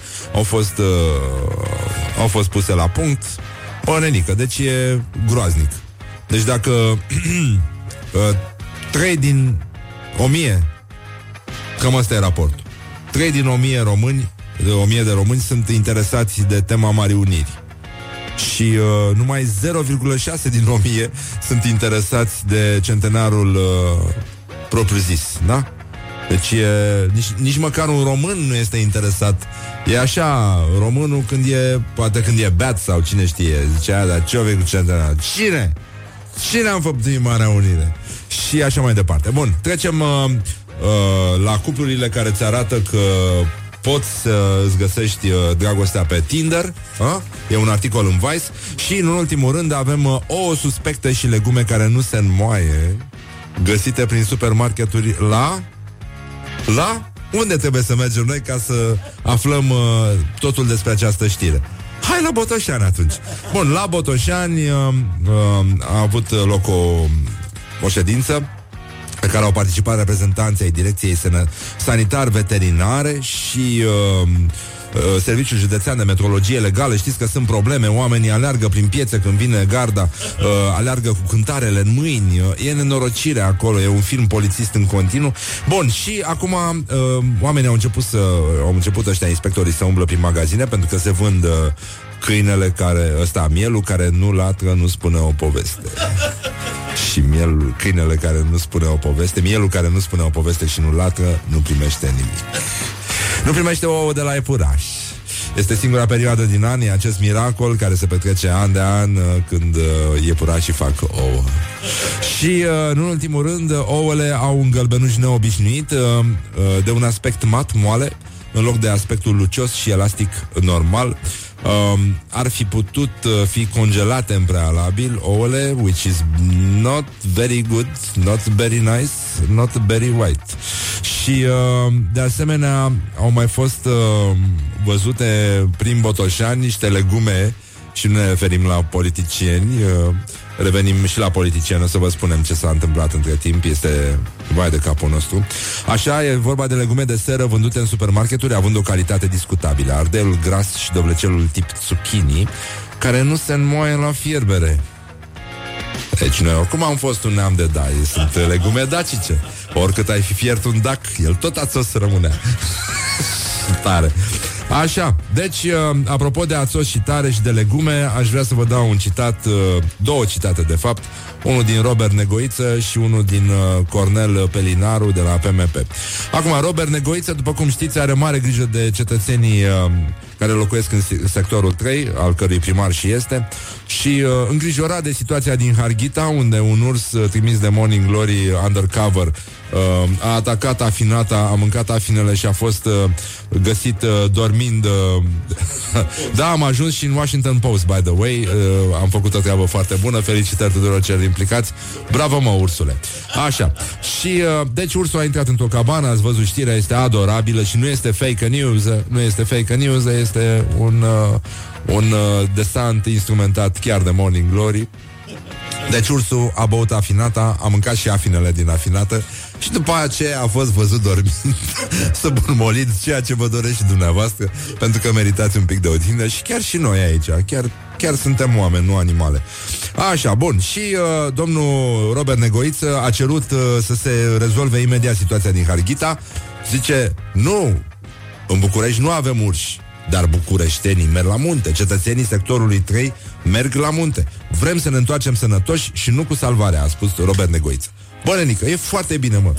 au fost puse la punct. O nenică, deci e groaznic. Deci dacă 3 din 1000, cam asta e raportul, 3 din 1000 români, 1000 de români sunt interesați de tema Marii Uniri. Și numai 0,6 din 1000 sunt interesați de Centenarul propriu-zis, da? Deci nici măcar un român nu este interesat. E așa, românul când e, poate când e beat sau cine știe, zicea, dar ce o vei cu Centenarul? Cine? Cine am făptuit Marea Unire? Și așa mai departe. Bun, trecem la cuplurile care ți arată că poți să-ți găsești dragostea pe Tinder. E un articol în Vice. Și în ultimul rând avem ouă suspecte și legume care nu se înmoaie, găsite prin supermarketuri la unde trebuie să mergem noi ca să aflăm totul despre această știre. Hai la Botoșani atunci. Bun, la Botoșani a avut loc o ședință pe care au participat reprezentanții ai Direcției Sanitar-Veterinare și Serviciul Județean de Metrologie Legală. Știți că sunt probleme, oamenii aleargă prin piețe când vine garda, aleargă cu cântarele în mâini, e nenorocire acolo, e un film polițist în continuu. Bun, și acum oamenii au început ăștia, inspectorii, să umblă prin magazine, pentru că se vând câinele mielul care nu latră nu spune o poveste. Și câinele care nu spune o poveste, mielul care nu spune o poveste și nu latră, nu primește nimic. Nu primește ouă de la iepuraș. Este singura perioadă din an, e acest miracol care se petrece an de an când iepurașii fac ouă. Și, în ultimul rând, ouăle au un gălbenuș neobișnuit, de un aspect mat, moale, în loc de aspectul lucios și elastic normal. Ar fi putut fi congelate în prealabil ouăle, which is not very good, not very nice, not very white. Și de asemenea au mai fost văzute prin Botoșani niște legume. Și nu ne referim la politicieni, revenim și la politicieni, o să vă spunem ce s-a întâmplat între timp, este vai de capul nostru. Așa, e vorba de legume de seră vândute în supermarketuri, având o calitate discutabilă: ardeul gras și dovlecelul tip zucchini, care nu se înmoaie la fierbere. Deci noi oricum am fost un neam de dai, sunt legume dacice. Oricât ai fi fiert un dac, el tot ațos rămânea. Tare. Așa, deci, apropo de ațos și tare și de legume, aș vrea să vă dau un citat, două citate de fapt, unul din Robert Negoiță și unul din Cornel Pelinaru de la PMP. Acum, Robert Negoiță, după cum știți, are mare grijă de cetățenii care locuiesc în sectorul 3, al cărui primar și este, și îngrijorat de situația din Harghita, unde un urs trimis de Morning Glory undercover a atacat afinata, a mâncat afinele și a fost găsit dormind. Da, am ajuns și în Washington Post, by the way. Am făcut o treabă foarte bună. Felicitări tuturor celor implicați. Bravo, mă, ursule. Așa. Și, deci, ursul a intrat într-o cabană, ați văzut știrea, este adorabilă și nu este fake news, este un desant instrumentat chiar de Morning Glory. Deci ursul a băut afinata, a mâncat și afinele din afinată și după aceea a fost văzut dormind, săburmolit, ceea ce vă doresc și dumneavoastră, pentru că meritați un pic de odihnă și chiar și noi aici, chiar suntem oameni, nu animale. Așa, bun, și domnul Robert Negoiță a cerut să se rezolve imediat situația din Harghita. Zice, nu, în București nu avem urși, dar bucureștenii merg la munte, cetățenii sectorului 3 merg la munte. Vrem să ne întoarcem sănătoși și nu cu salvarea, a spus Robert Negoiță. Bă, nenică, e foarte bine, mă,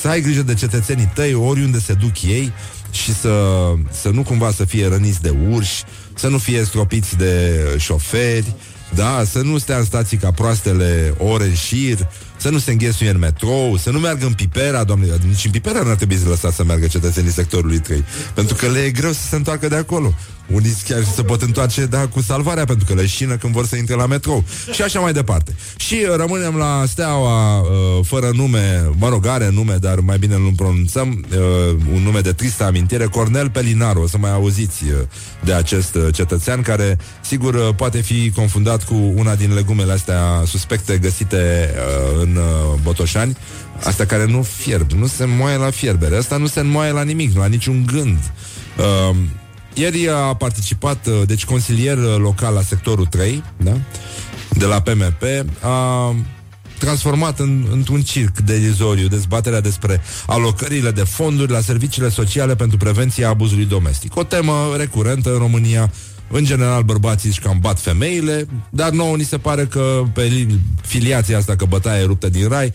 să ai grijă de cetățenii tăi oriunde se duc ei și să nu cumva să fie răniți de urși, să nu fie stropiți de șoferi, da, să nu stea în stații ca proastele ore în șir, să nu se înghesuie în metrou, să nu meargă în Pipera, doamne, nici în Pipera n-ar trebui să lăsați să meargă cetățenii sectorului 3, pentru că le e greu să se întoarcă de acolo. Unii chiar se pot întoarce, da, cu salvarea, pentru că le șină când vor să intre la metrou. Și așa mai departe. Și rămânem la steaua fără nume, mă rog, are nume, dar mai bine nu-l pronunțăm, un nume de tristă amintire, Cornel Pelinaru. O să mai auziți de acest cetățean, care sigur poate fi confundat cu una din legumele astea suspecte găsite în Botoșani, astea care nu fierb, nu se moaie la fierbere. Asta nu se moaie la nimic, la niciun gând. Ieri a participat, deci consilier local la sectorul 3, da? De la PMP, a transformat într-un circ derizoriu dezbaterea despre alocările de fonduri la serviciile sociale pentru prevenția abuzului domestic. O temă recurentă în România. În general, bărbații își cam bat femeile, dar nouă ni se pare că pe filiația asta că bătaia e ruptă din rai,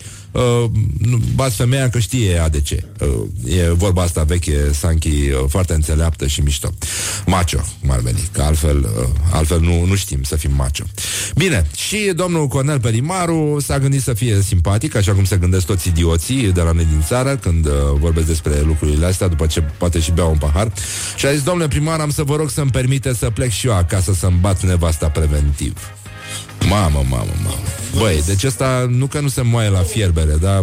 bați femeia că știe ea de ce. E vorba asta veche, Sanchi, foarte înțeleaptă și mișto. Macho, cum ar veni, că altfel nu știm să fim macho. Bine, și domnul Cornel Pelinaru s-a gândit să fie simpatic, așa cum se gândesc toți idioții de la noi din țară când vorbesc despre lucrurile astea, după ce poate și bea un pahar. Și a zis: domnule primar, am să vă rog să-mi permite să plec și eu acasă să-mi bat nevasta preventiv. Mamă. Băi, deci ăsta nu că nu se moaie la fierbere, dar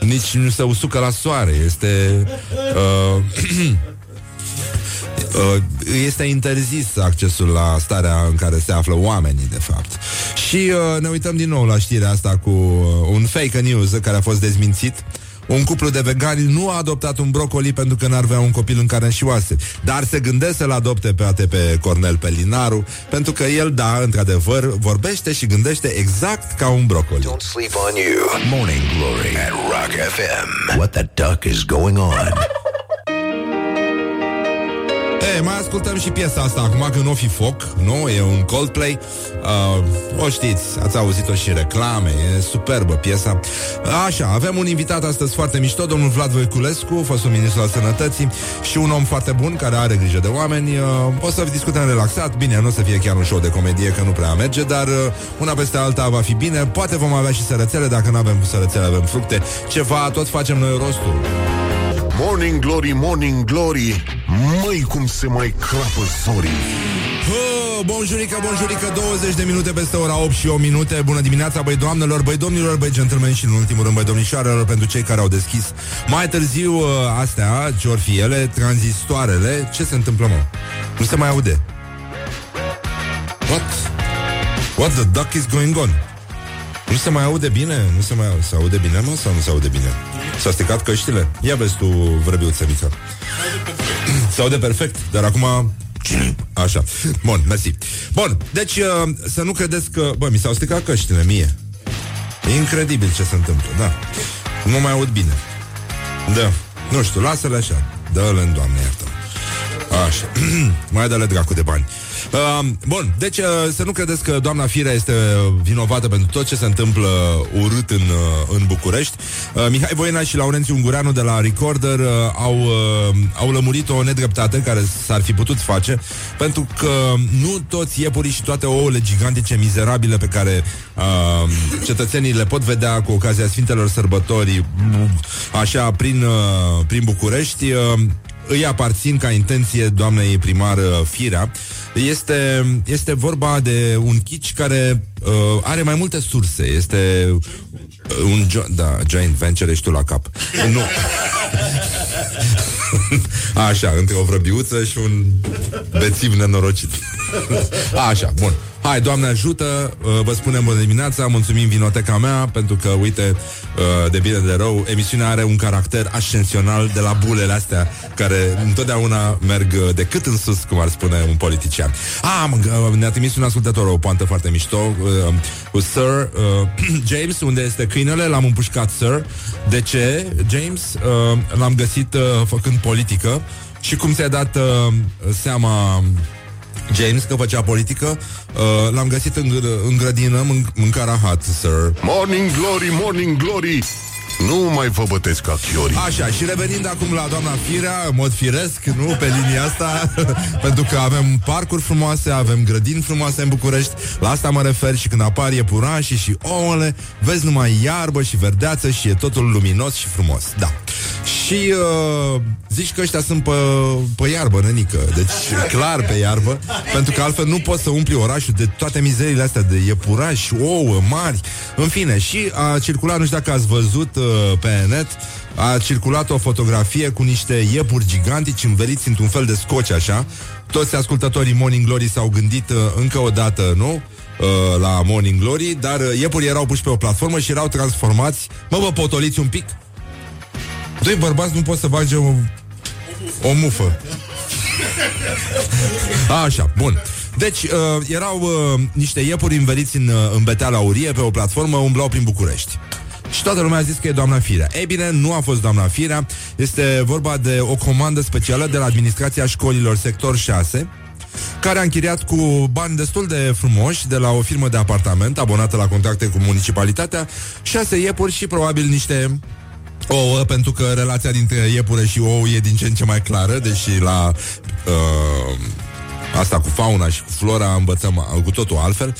nici nu se usucă la soare. Este este interzis accesul la starea în care se află oamenii, de fapt. Și ne uităm din nou la știrea asta cu un fake news care a fost dezmințit. Un cuplu de vegani nu a adoptat un brocoli pentru că n-ar avea un copil în carneșioase, dar se gândesc să-l adopte pe Cornel Pelinaru, pentru că el, da, într-adevăr, vorbește și gândește exact ca un brocoli. Don't sleep on you. Morning Glory at Rock FM. What the duck is going on? Ei, mai ascultăm și piesa asta acum, că nu o fi foc, nu? E un Coldplay, o știți, ați auzit-o și în reclame, e superbă piesa. Așa, avem un invitat astăzi foarte mișto, domnul Vlad Voiculescu, fostul ministru al sănătății și un om foarte bun care are grijă de oameni. O să discutăm relaxat, bine, nu o să fie chiar un show de comedie, că nu prea merge, dar una peste alta va fi bine. Poate vom avea și sărățele, dacă nu avem sărățele, avem fructe, ceva, tot facem noi rostul. Morning Glory, Morning Glory, măi cum se mai crapă zorii. Bonjurică, 20 de minute peste ora 8 și 8 minute. Bună dimineața, băi doamnelor, băi domnilor, băi gentlemen și în ultimul rând băi domnișoarelor, pentru cei care au deschis mai târziu astea, ce or fi ele, tranzistoarele. Ce se întâmplă, mă? Nu se mai aude. What the duck is going on? Nu se mai aude bine? Nu se mai aude. Se aude bine, mă, sau nu se aude bine? S-a stricat căștile? Ia vezi tu, vrăbiuță mică. Se aude perfect, dar acum... Așa. Bun, mersi. Bun, deci să nu credeți că... Bă, mi s-au stricat căștile, mie. E incredibil ce se întâmplă, da. Nu mai aud bine. Da, nu știu, lasă-le așa. Dă-le în Doamne, iartă. Așa. Mai dă-le dracu de bani. Bun, deci să nu credeți că doamna Firea este vinovată pentru tot ce se întâmplă urât în București. Mihai Voina și Laurențiu Ungureanu de la Recorder au lămurit o nedreptate care s-ar fi putut face, pentru că nu toți iepurii și toate ouăle gigantice mizerabile pe care cetățenii le pot vedea cu ocazia Sfintelor Sărbătorii așa prin București îi aparțin ca intenție doamnei primar Firea. Este vorba de un kitsch care are mai multe surse. Este un joint venture, ești tu la cap. Nu. Așa, între o vrăbiuță și un bețiv nenorocit. Așa, bun. Hai, Doamne ajută, vă spunem bună dimineața, mulțumim Vinoteca mea, pentru că, uite, de bine de rău, emisiunea are un caracter ascensional de la bulele astea, care întotdeauna merg de cât în sus, cum ar spune un politician. Ne-a trimis un ascultător o poantă foarte mișto, cu Sir James, unde este câinele, l-am împușcat, Sir. De ce, James? L-am găsit făcând politică și cum ți-ai dat seama... James, că făcea politică, l-am găsit în grădină, în carahat, Sir. Morning Glory, Morning Glory, Nu mai vă bătesc ca chiorii. Așa, și revenind acum la doamna Firea, în mod firesc, nu pe linia asta, pentru că avem parcuri frumoase, avem grădini frumoase în București, la asta mă refer, și când apar iepurașii și ouăle, vezi numai iarbă și verdeață și e totul luminos și frumos. Da. Și zici că ăștia sunt pe iarbă, nenică. Deci, clar pe iarbă, pentru că altfel nu poți să umpli orașul de toate mizeriile astea de iepurași, ouă mari. În fine, și a circulat, nu știu dacă ați văzut pe net, a circulat o fotografie cu niște iepuri gigantici înveliți într-un fel de scoci, așa. Toți ascultătorii Morning Glory s-au gândit încă o dată, nu? La Morning Glory, dar iepurii erau puși pe o platformă și erau transformați. Mă, vă potoliți un pic? Doi bărbați nu pot să bage o mufă. Așa, bun. Deci, erau niște iepuri înveliți în beteală aurie pe o platformă, umblau prin București. Și toată lumea a zis că e doamna Firea. Ei bine, nu a fost doamna Firea. Este vorba de o comandă specială de la administrația școlilor sector 6, care a închiriat cu bani destul de frumoși de la o firmă de apartament abonată la contracte cu municipalitatea 6 iepuri și probabil niște ouă, pentru că relația dintre iepure și ou e din ce în ce mai clară, deși la asta cu fauna și cu flora învățăm cu totul altfel.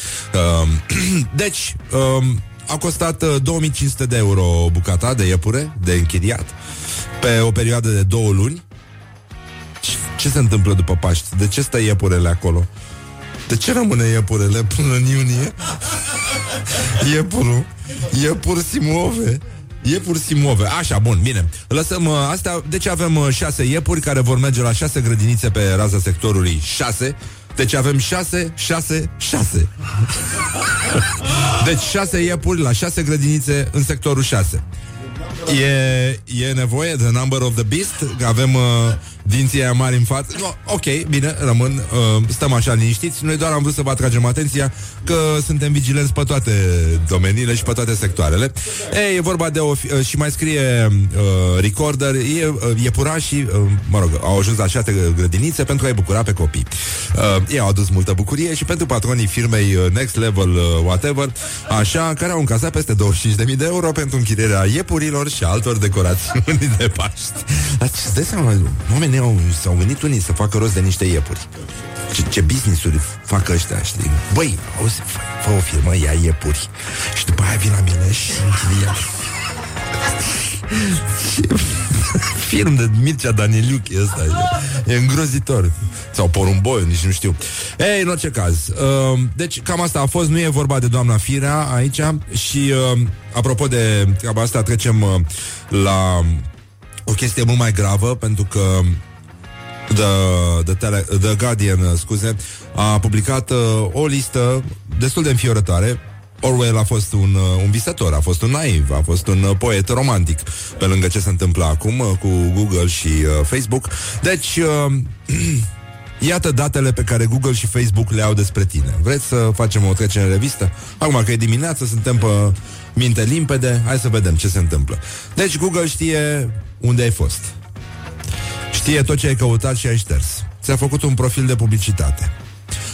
Deci a costat 2500 de euro bucata de iepure de închiriat pe o perioadă de 2 luni. Ce se întâmplă după Paști? De ce stă iepurele acolo? De ce rămâne iepurele până în iunie? Iepurul, iepuri simove, iepuri simove. Așa, bun, bine. Lăsăm astea. Deci avem 6 iepuri care vor merge la 6 grădinițe pe raza sectorului 6. Deci avem 6. Deci 6 iepuri la 6 grădinițe în sectorul 6. E nevoie de number of the beast. Avem dinții aia mari în față. No, ok, bine, rămân. Stăm așa liniștiți. Noi doar am vrut să vă atragem atenția că suntem vigilenți pe toate domeniile și pe toate sectoarele. Ei, e vorba de și mai scrie Recorder. Iepurașii, mă rog, au ajuns la 6 grădinițe pentru a-i bucura pe copii. Ei au adus multă bucurie și pentru patronii firmei Next Level Whatever, așa, care au încasat peste 25.000 de euro pentru închirierea iepurilor și altor decorațiuni de Paști. Dar ce-ți dai seama, oamenii s-au venit unii să facă rost de niște iepuri. Ce business-uri fac ăștia, știi? Băi, auzi, fă o firmă, ia iepuri și după aia vin la mine și închiria. Film de Mircea Daniliuc ăsta e îngrozitor. Sau Porumboi, nici nu știu. Ei, în orice caz, deci cam asta a fost, nu e vorba de doamna Firea aici. Și apropo de treaba asta, trecem la o chestie mult mai gravă, pentru că The Guardian, scuze, a publicat o listă destul de înfiorătoare. Orwell a fost un visător, a fost un naiv, a fost un poet romantic, pe lângă ce se întâmplă acum cu Google și Facebook. Deci, iată datele pe care Google și Facebook le au despre tine. Vreți să facem o trecere în revistă? Acum că e dimineață, suntem pe minte limpede, hai să vedem ce se întâmplă. Deci Google știe unde ai fost, știe tot ce ai căutat și ai șters, ți-a făcut un profil de publicitate,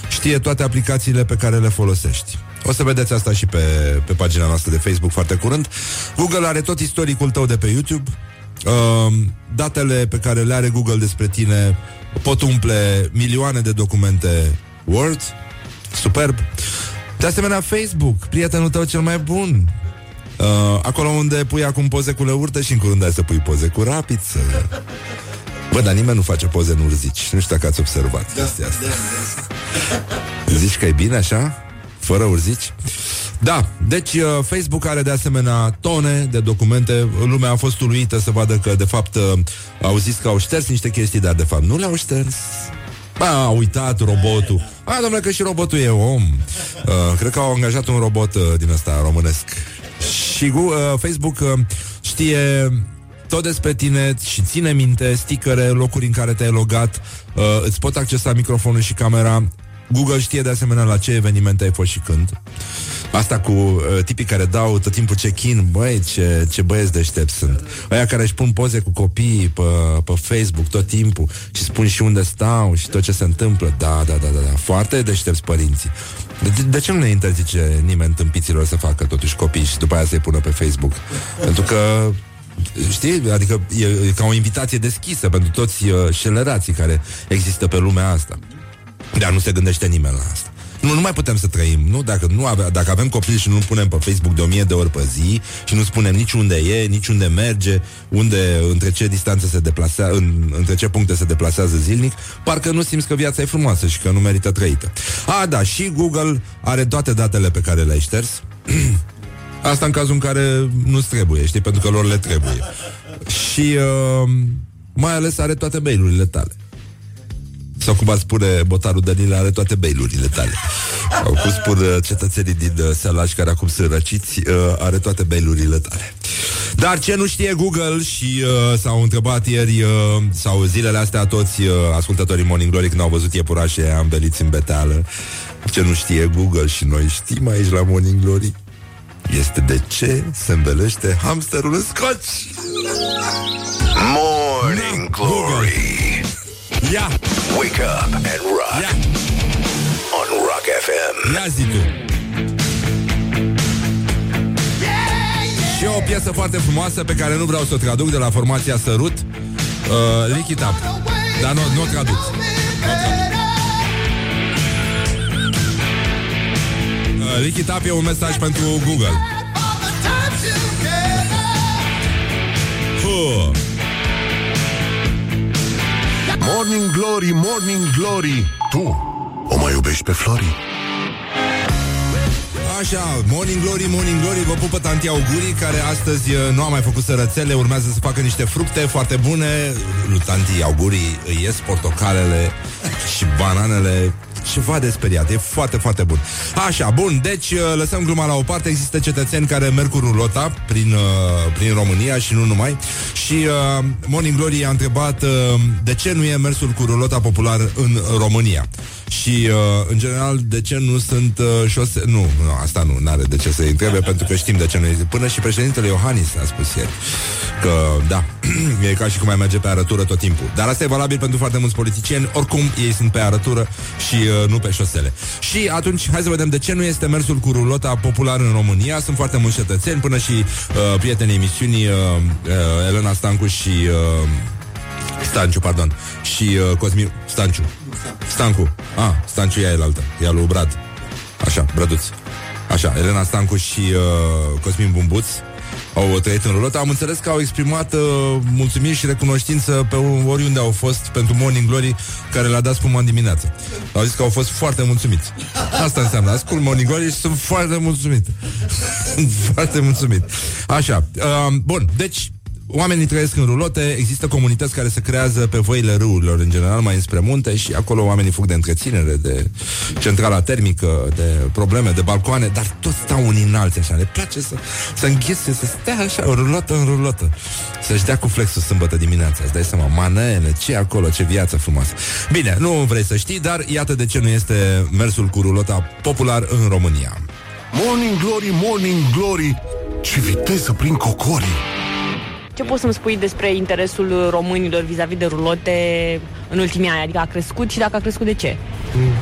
știe toate aplicațiile pe care le folosești. O să vedeți asta și pe pagina noastră de Facebook foarte curând. Google are tot istoricul tău de pe YouTube. Datele pe care le are Google despre tine pot umple milioane de documente Word. Superb. De asemenea, Facebook, prietenul tău cel mai bun. Acolo unde pui acum poze cu leurte și în curând ai să pui poze cu rapiță. Bă, dar nimeni nu face poze în urzici. Nu știu dacă ați observat chestia asta. Zici că e bine așa? Fără urzici? Da, deci Facebook are de asemenea tone de documente. Lumea a fost uluită să vadă că de fapt au zis că au șters niște chestii, dar de fapt nu le-au șters. A uitat robotul. A, domnule, că și robotul e om. Cred că au angajat un robot din ăsta românesc. Și Facebook știe tot despre tine și ține minte sticăre, locuri în care te-ai logat, îți pot accesa microfonul și camera. Google știe de asemenea la ce evenimente ai fost și când. Asta cu tipii care dau tot timpul check-in. Băi, ce băieți deștepți sunt aia care își pun poze cu copiii pe Facebook tot timpul și spun și unde stau și tot ce se întâmplă. Da, foarte deștepți părinții. De ce nu ne interzice nimeni tâmpiților să facă totuși copii și după aia să-i pună pe Facebook? Pentru că, știi, adică e ca o invitație deschisă pentru toți șelerații care există pe lumea asta. Dar nu se gândește nimeni la asta. Nu mai putem să trăim, nu? Dacă avem copii și nu-l punem pe Facebook de 1000 de ori pe zi și nu spunem nici unde e, nici unde merge, între ce distanțe se deplasează, între ce puncte se deplasează zilnic, parcă nu simți că viața e frumoasă și că nu merită trăită. A, da, și Google are toate datele pe care le-ai șters. Asta în cazul în care nu-ți trebuie, știi? Pentru că lor le trebuie. Și mai ales are toate mail-urile tale. Sau cum ar spune botarul Danila, are toate mail-urile tale. Sau cum spun cetățenii din Sălaș care acum sunt răciți, are toate mail-urile tale. Dar ce nu știe Google? Și s-au întrebat ieri sau zilele astea toți ascultătorii Morning Glory când au văzut iepurașii aia înveliți în beteală. Ce nu știe Google și noi știm aici la Morning Glory este de ce se învelește hamsterul în scoci. Morning Glory. Ia! Wake up and rock. Ia. On Rock FM. Ia zi tu. Și o piesă foarte frumoasă pe care nu vreau să o traduc, de la formația Sărut, Lick It Up. Dar nu o traduc. Lick It Up e un mesaj pentru Google. Morning Glory, Morning Glory, tu o mai iubești pe Flori? Așa, Morning Glory, Morning Glory, vă pupă tantia Augurii, care astăzi nu a mai făcut sărățele, urmează să facă niște fructe foarte bune. Lui tantii Augurii îi ies portocalele și bananele. Ceva de speriat, e foarte, foarte bun. Așa, bun, deci lăsăm gluma la o parte. Există cetățeni care merg cu rulota prin România și nu numai. Și Morning Glory a întrebat de ce nu e mersul cu rulota popular în România. Și, în general, de ce nu sunt șose... Nu, asta nu, n-are de ce să-i întrebe, pentru că știm de ce nu. Până și președintele Iohannis a spus ieri că, da, e ca și cum mai merge pe arătură tot timpul. Dar asta e valabil pentru foarte mulți politicieni. Oricum, ei sunt pe arătură și nu pe șosele. Și atunci, hai să vedem de ce nu este mersul cu rulota popular în România. Sunt foarte mulți cetățeni, până și prietenii emisiunii Elena Stancu și... Stanciu, pardon. Și Cosmin... Stanciu. Stancu. Ah, Stanciu ea e altă. Ea lui Brad. Așa, Brăduț. Așa, Elena Stancu și Cosmin Bumbuț au trăit în rulotă. Am înțeles că au exprimat mulțumiri și recunoștință pe oriunde au fost pentru Morning Glory, care le-a dat spuma în dimineață. Au zis că au fost foarte mulțumiți. Asta înseamnă, ascult Morning Glory și sunt foarte mulțumit. Foarte mulțumit. Așa, bun, deci oamenii trăiesc în rulote, există comunități care se creează pe văile râurilor, în general mai înspre munte, și acolo oamenii fug de întreținere, de centrala termică, de probleme, de balcoane, dar toți stau unii înalți așa, le place să înghise, să stea așa, rulotă în rulotă, să-și dea cu flexul sâmbătă dimineața, îți dai seama, manele, ce acolo, ce viață frumoasă. Bine, nu vrei să știi, dar iată de ce nu este mersul cu rulota popular în România. Morning Glory, Morning Glory, ce viteză prin cocorii! Ce poți să-mi spui despre interesul românilor vis-a-vis de rulote în ultimii ani? Adică a crescut și dacă a crescut, de ce?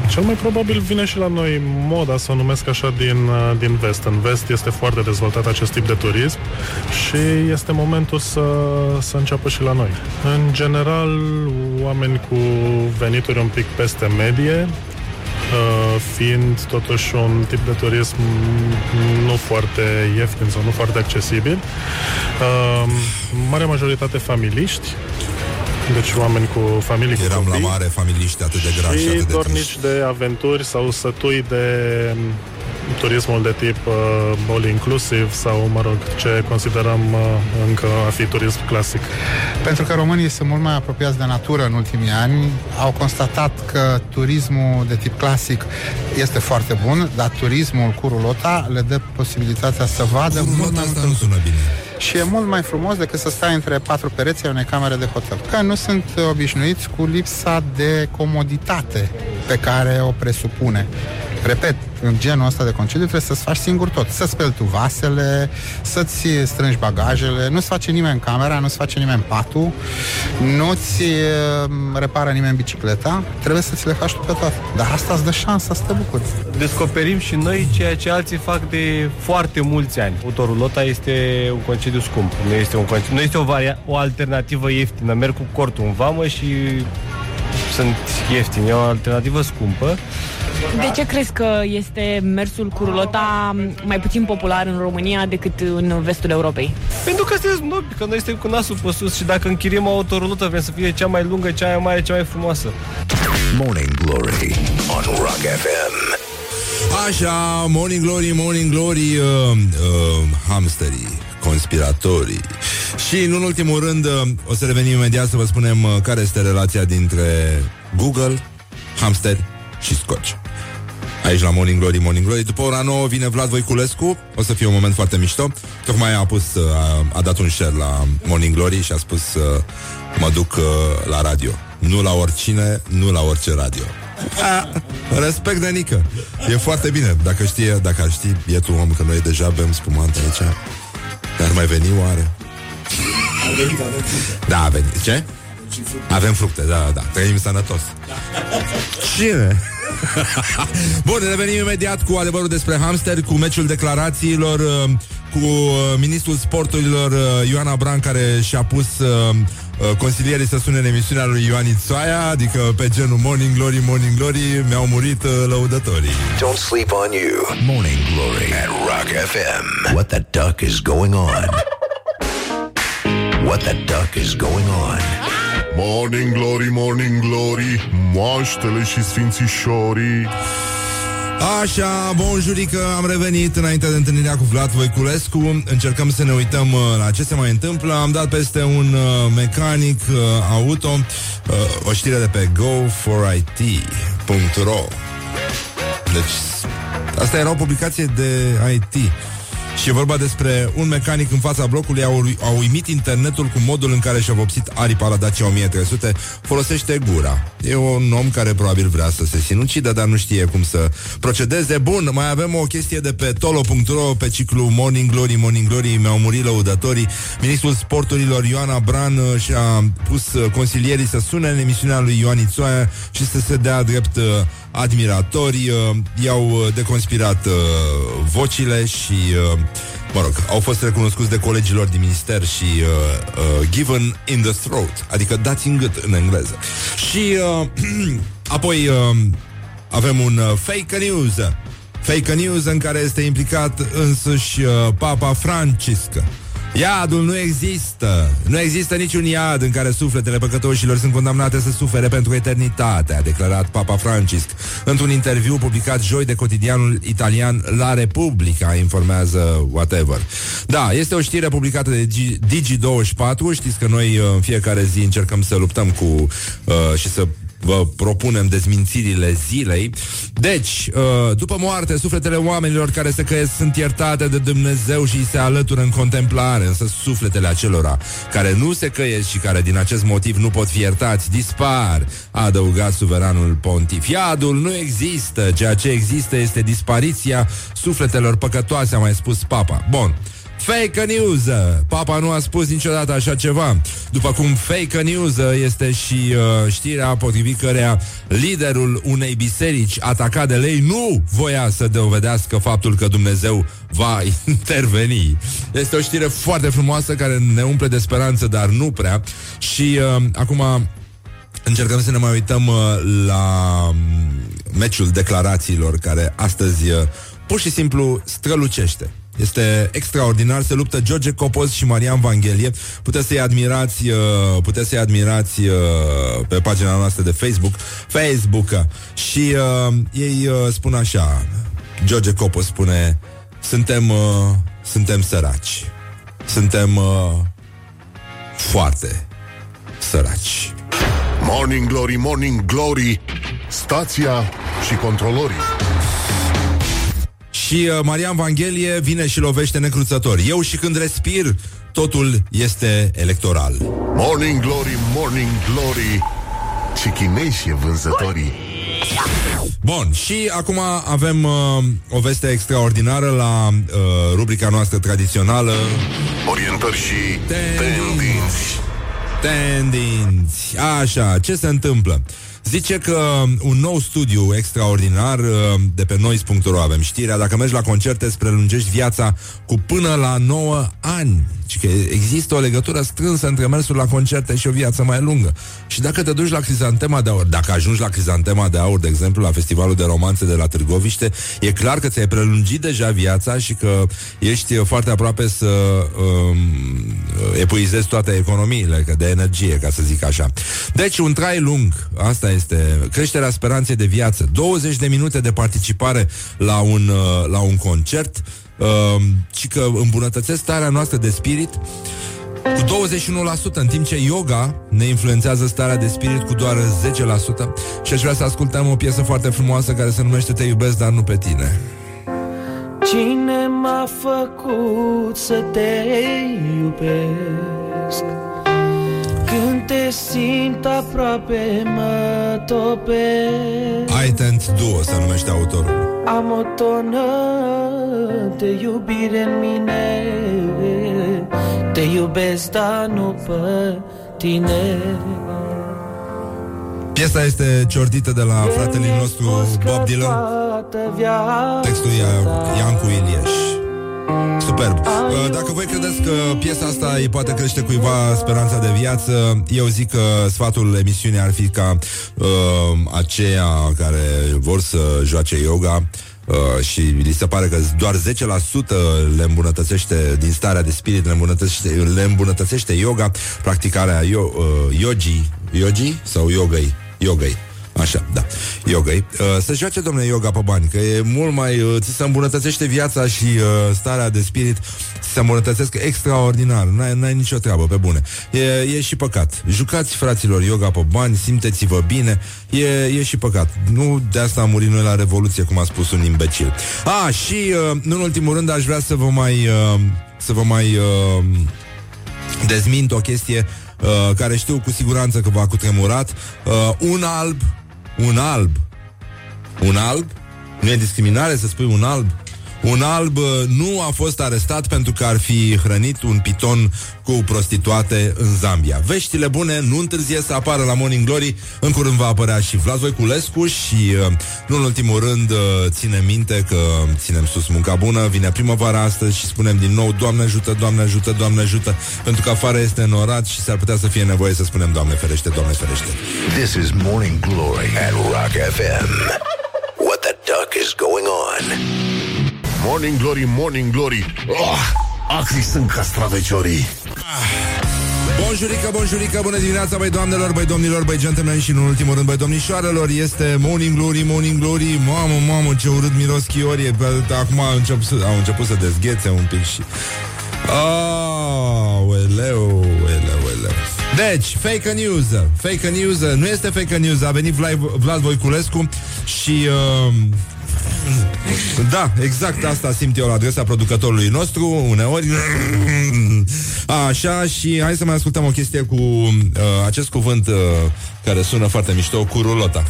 Cel mai probabil vine și la noi moda, să o numesc așa, din vest. În vest este foarte dezvoltat acest tip de turism și este momentul să înceapă și la noi. În general, oameni cu venituri un pic peste medie, fiind totuși un tip de turism nu foarte ieftin sau nu foarte accesibil, marea majoritate familiști, deci oameni cu familii. Eram cu copii, la mare, familiști atât de grași și atât de dornici de aventuri sau sătui de turismul de tip all-inclusive sau, mă rog, ce considerăm încă a fi turism clasic. Pentru că românii sunt mult mai apropiați de natură în ultimii ani, au constatat că turismul de tip clasic este foarte bun, dar turismul cu rulota le dă posibilitatea să vadă cu mult mai mult. Nu sună bine. Și e mult mai frumos decât să stai între patru pereți a unei camere de hotel. Că nu sunt obișnuiți cu lipsa de comoditate pe care o presupune repet, în genul ăsta de concediu trebuie să-ți faci singur tot. Să speli tu vasele, să-ți strângi bagajele, nu-ți face nimeni camera, nu-ți face nimeni patul, nu-ți repară nimeni bicicleta, trebuie să-ți le faci tu pe toate. Dar asta îți dă șansa să te bucuri. Descoperim și noi ceea ce alții fac de foarte mulți ani. Autorul Lota este un concediu scump, nu este o alternativă ieftină. Merg cu cortul în vamă și sunt ieftini, e o alternativă scumpă. De ce crezi că este mersul cu rulota mai puțin popular în România decât în vestul Europei? Pentru că suntem snobi, că noi suntem cu nasul pe sus și dacă închiriem autorulotă vrem să fie cea mai lungă, cea mai mare, cea mai frumoasă. Morning Glory on Rock FM. Așa, Morning Glory, Morning Glory, hamsterii, conspiratorii. Și, în ultimul rând, o să revenim imediat să vă spunem care este relația dintre Google, hamster și scoci. Aici la Morning Glory, Morning Glory. După ora 9 vine Vlad Voiculescu. O să fie un moment foarte mișto. Tocmai a dat un share la Morning Glory și a spus mă duc la radio. Nu la oricine, nu la orice radio. Respect, Danică. E foarte bine. Dacă ar ști, e tu om, că noi deja bem spumant aici. Dar mai veni oare? Da, a venit. Ce? Avem fructe, da. Trăim sănătos. Cine? Bun, revenim imediat cu adevărul despre hamster, cu meciul declarațiilor, cu ministrul sporturilor Ioana Bran, care și-a pus consilierii să sune în emisiunea lui Ioan Țoaie, adică pe genul Morning Glory, Morning Glory, mi-au murit lăudătorii. Don't sleep on you. Morning Glory at Rock FM. What the duck is going on? What the duck is going on? Morning Glory, Morning Glory, moaștele și sfințișorii. Așa, bonjurică, am revenit înainte de întâlnirea cu Vlad Voiculescu. Încercăm să ne uităm la ce se mai întâmplă. Am dat peste un mecanic auto, o știre de pe go4it.ro. Deci, asta era o publicație de IT. Și e vorba despre un mecanic în fața blocului. A uimit internetul cu modul în care și-a vopsit aripa la Dacia 1300. Folosește gura. E un om care probabil vrea să se sinucidă, dar nu știe cum să procedeze. Bun, mai avem o chestie de pe tolo.ro, pe ciclu Morning Glory, Morning Glory, mi-au murit lăudătorii. Ministrul sporturilor Ioana Bran și-a pus consilierii să sune în emisiunea lui Ioan Țoaie și să se dea drept admiratori. I-au deconspirat vocile și mă rog, au fost recunoscuți de colegilor din minister și given in the throat, adică dați în gât în engleză. Și apoi avem un fake news în care este implicat însuși Papa Francisc. Iadul nu există. Nu există niciun iad în care sufletele păcătoșilor sunt condamnate să sufere pentru eternitate, a declarat Papa Francisc într-un interviu publicat joi de cotidianul italian La Repubblica, informează whatever. Da, este o știre publicată de Digi24. Știți că noi în fiecare zi încercăm să luptăm cu și să vă propunem dezmințirile zilei. Deci, după moarte, sufletele oamenilor care se căiesc sunt iertate de Dumnezeu și îi se alătură în contemplare, însă sufletele acelora care nu se căiesc și care din acest motiv nu pot fi iertați dispar, a adăugat suveranul pontif. Iadul nu există, ceea ce există este dispariția sufletelor păcătoase, a mai spus Papa. Bun. Fake news. Papa nu a spus niciodată așa ceva. După cum fake news este și știrea potrivit căreia liderul unei biserici atacat de lei nu voia să dovedească faptul că Dumnezeu va interveni. Este o știre foarte frumoasă care ne umple de speranță, dar nu prea. Și acum încercăm să ne mai uităm la meciul declarațiilor care astăzi pur și simplu strălucește. Este extraordinar, se luptă George Copos și Marian Vanghelie. Puteți să-i admirați, pe pagina noastră de Facebook. Și ei spun așa. George Copos spune: Suntem săraci. Suntem foarte săraci. Morning Glory, Morning Glory, stația și controlorii. Și Marian Vanghelie vine și lovește necruțător. Eu și când respir, totul este electoral. Morning Glory, Morning Glory, și chinezi e vânzătorii. Bun, și acum avem o veste extraordinară la rubrica noastră tradițională Orientări și Tendinți. Așa, ce se întâmplă? Zice că un nou studiu extraordinar de pe noise.ro, avem știrea, dacă mergi la concerte îți prelungești viața cu până la 9 ani. Și că există o legătură strânsă între mersul la concerte și o viață mai lungă. Și dacă te duci la Crizantema de Aur, dacă ajungi la Crizantema de Aur, de exemplu, la Festivalul de Romanțe de la Târgoviște, e clar că ți-ai prelungit deja viața și că ești foarte aproape să epuizezi toate economiile de energie, ca să zic așa. Deci un trai lung, asta este creșterea speranței de viață. 20 de minute de participare la un concert și că îmbunătățesc starea noastră de spirit cu 21%, în timp ce yoga ne influențează starea de spirit cu doar 10%. Și aș vrea să ascultăm o piesă foarte frumoasă care se numește Te iubesc, dar nu pe tine. Cine m-a făcut să te iubesc? Când te simt aproape, mă topesc. I Tent Duo se numește autorul. Am o tonă de iubire în mine, te iubesc, dar nu pe tine. Piesa este ciordită de la fratele nostru Bob Dylan. Textul e Iancu Ilieș. Superb. Dacă voi credeți că piesa asta îi poate crește cuiva speranța de viață, eu zic că sfatul emisiunii ar fi ca aceia care vor să joace yoga și li se pare că doar 10% le îmbunătățește din starea de spirit, le îmbunătățește yoga, practicarea yogii sau yogai. Așa, da, yoga-i. Să joace, domnule, yoga pe bani, că e mult mai... ți se îmbunătățește viața și starea de spirit se îmbunătățesc extraordinar. N-ai nicio treabă, pe bune. E și păcat. Jucați, fraților, yoga pe bani, simteți-vă bine. E și păcat. Nu de asta am murit noi la Revoluție, cum a spus un imbecil. Și, nu în ultimul rând, aș vrea să vă mai... dezmint o chestie care știu cu siguranță că v-a cutremurat. Un alb, nu e discriminare să spui un alb? Un alb nu a fost arestat pentru că ar fi hrănit un piton cu prostituate în Zambia. Veștile bune nu întârzie să apară la Morning Glory. În curând va apărea și Vlad Voiculescu și, nu în ultimul rând, ține minte că ținem sus munca bună. Vine primăvara astăzi și spunem din nou Doamne ajută, Doamne ajută, Doamne ajută, pentru că afară este înorat și s-ar putea să fie nevoie să spunem Doamne ferește, Doamne ferește. This is Morning Glory at Rock FM. What the duck is going on? Morning Glory, Morning Glory, acri sunt castraveciorii. Bonjurică, bonjurică, bună dimineața, băi doamnelor, băi domnilor, băi gentlemen și, în ultimul rând, băi domnișoarelor. Este Morning Glory, Morning Glory. Mamă, ce urât miros chiorie. Acum au început să dezghețe un pic și... Eleu. Deci, fake news. Nu este fake news, a venit Vlad Voiculescu și... Da, exact asta simt eu la adresa producătorului nostru, uneori. Așa, și hai să mai ascultăm o chestie cu acest cuvânt care sună foarte mișto, cu rulota.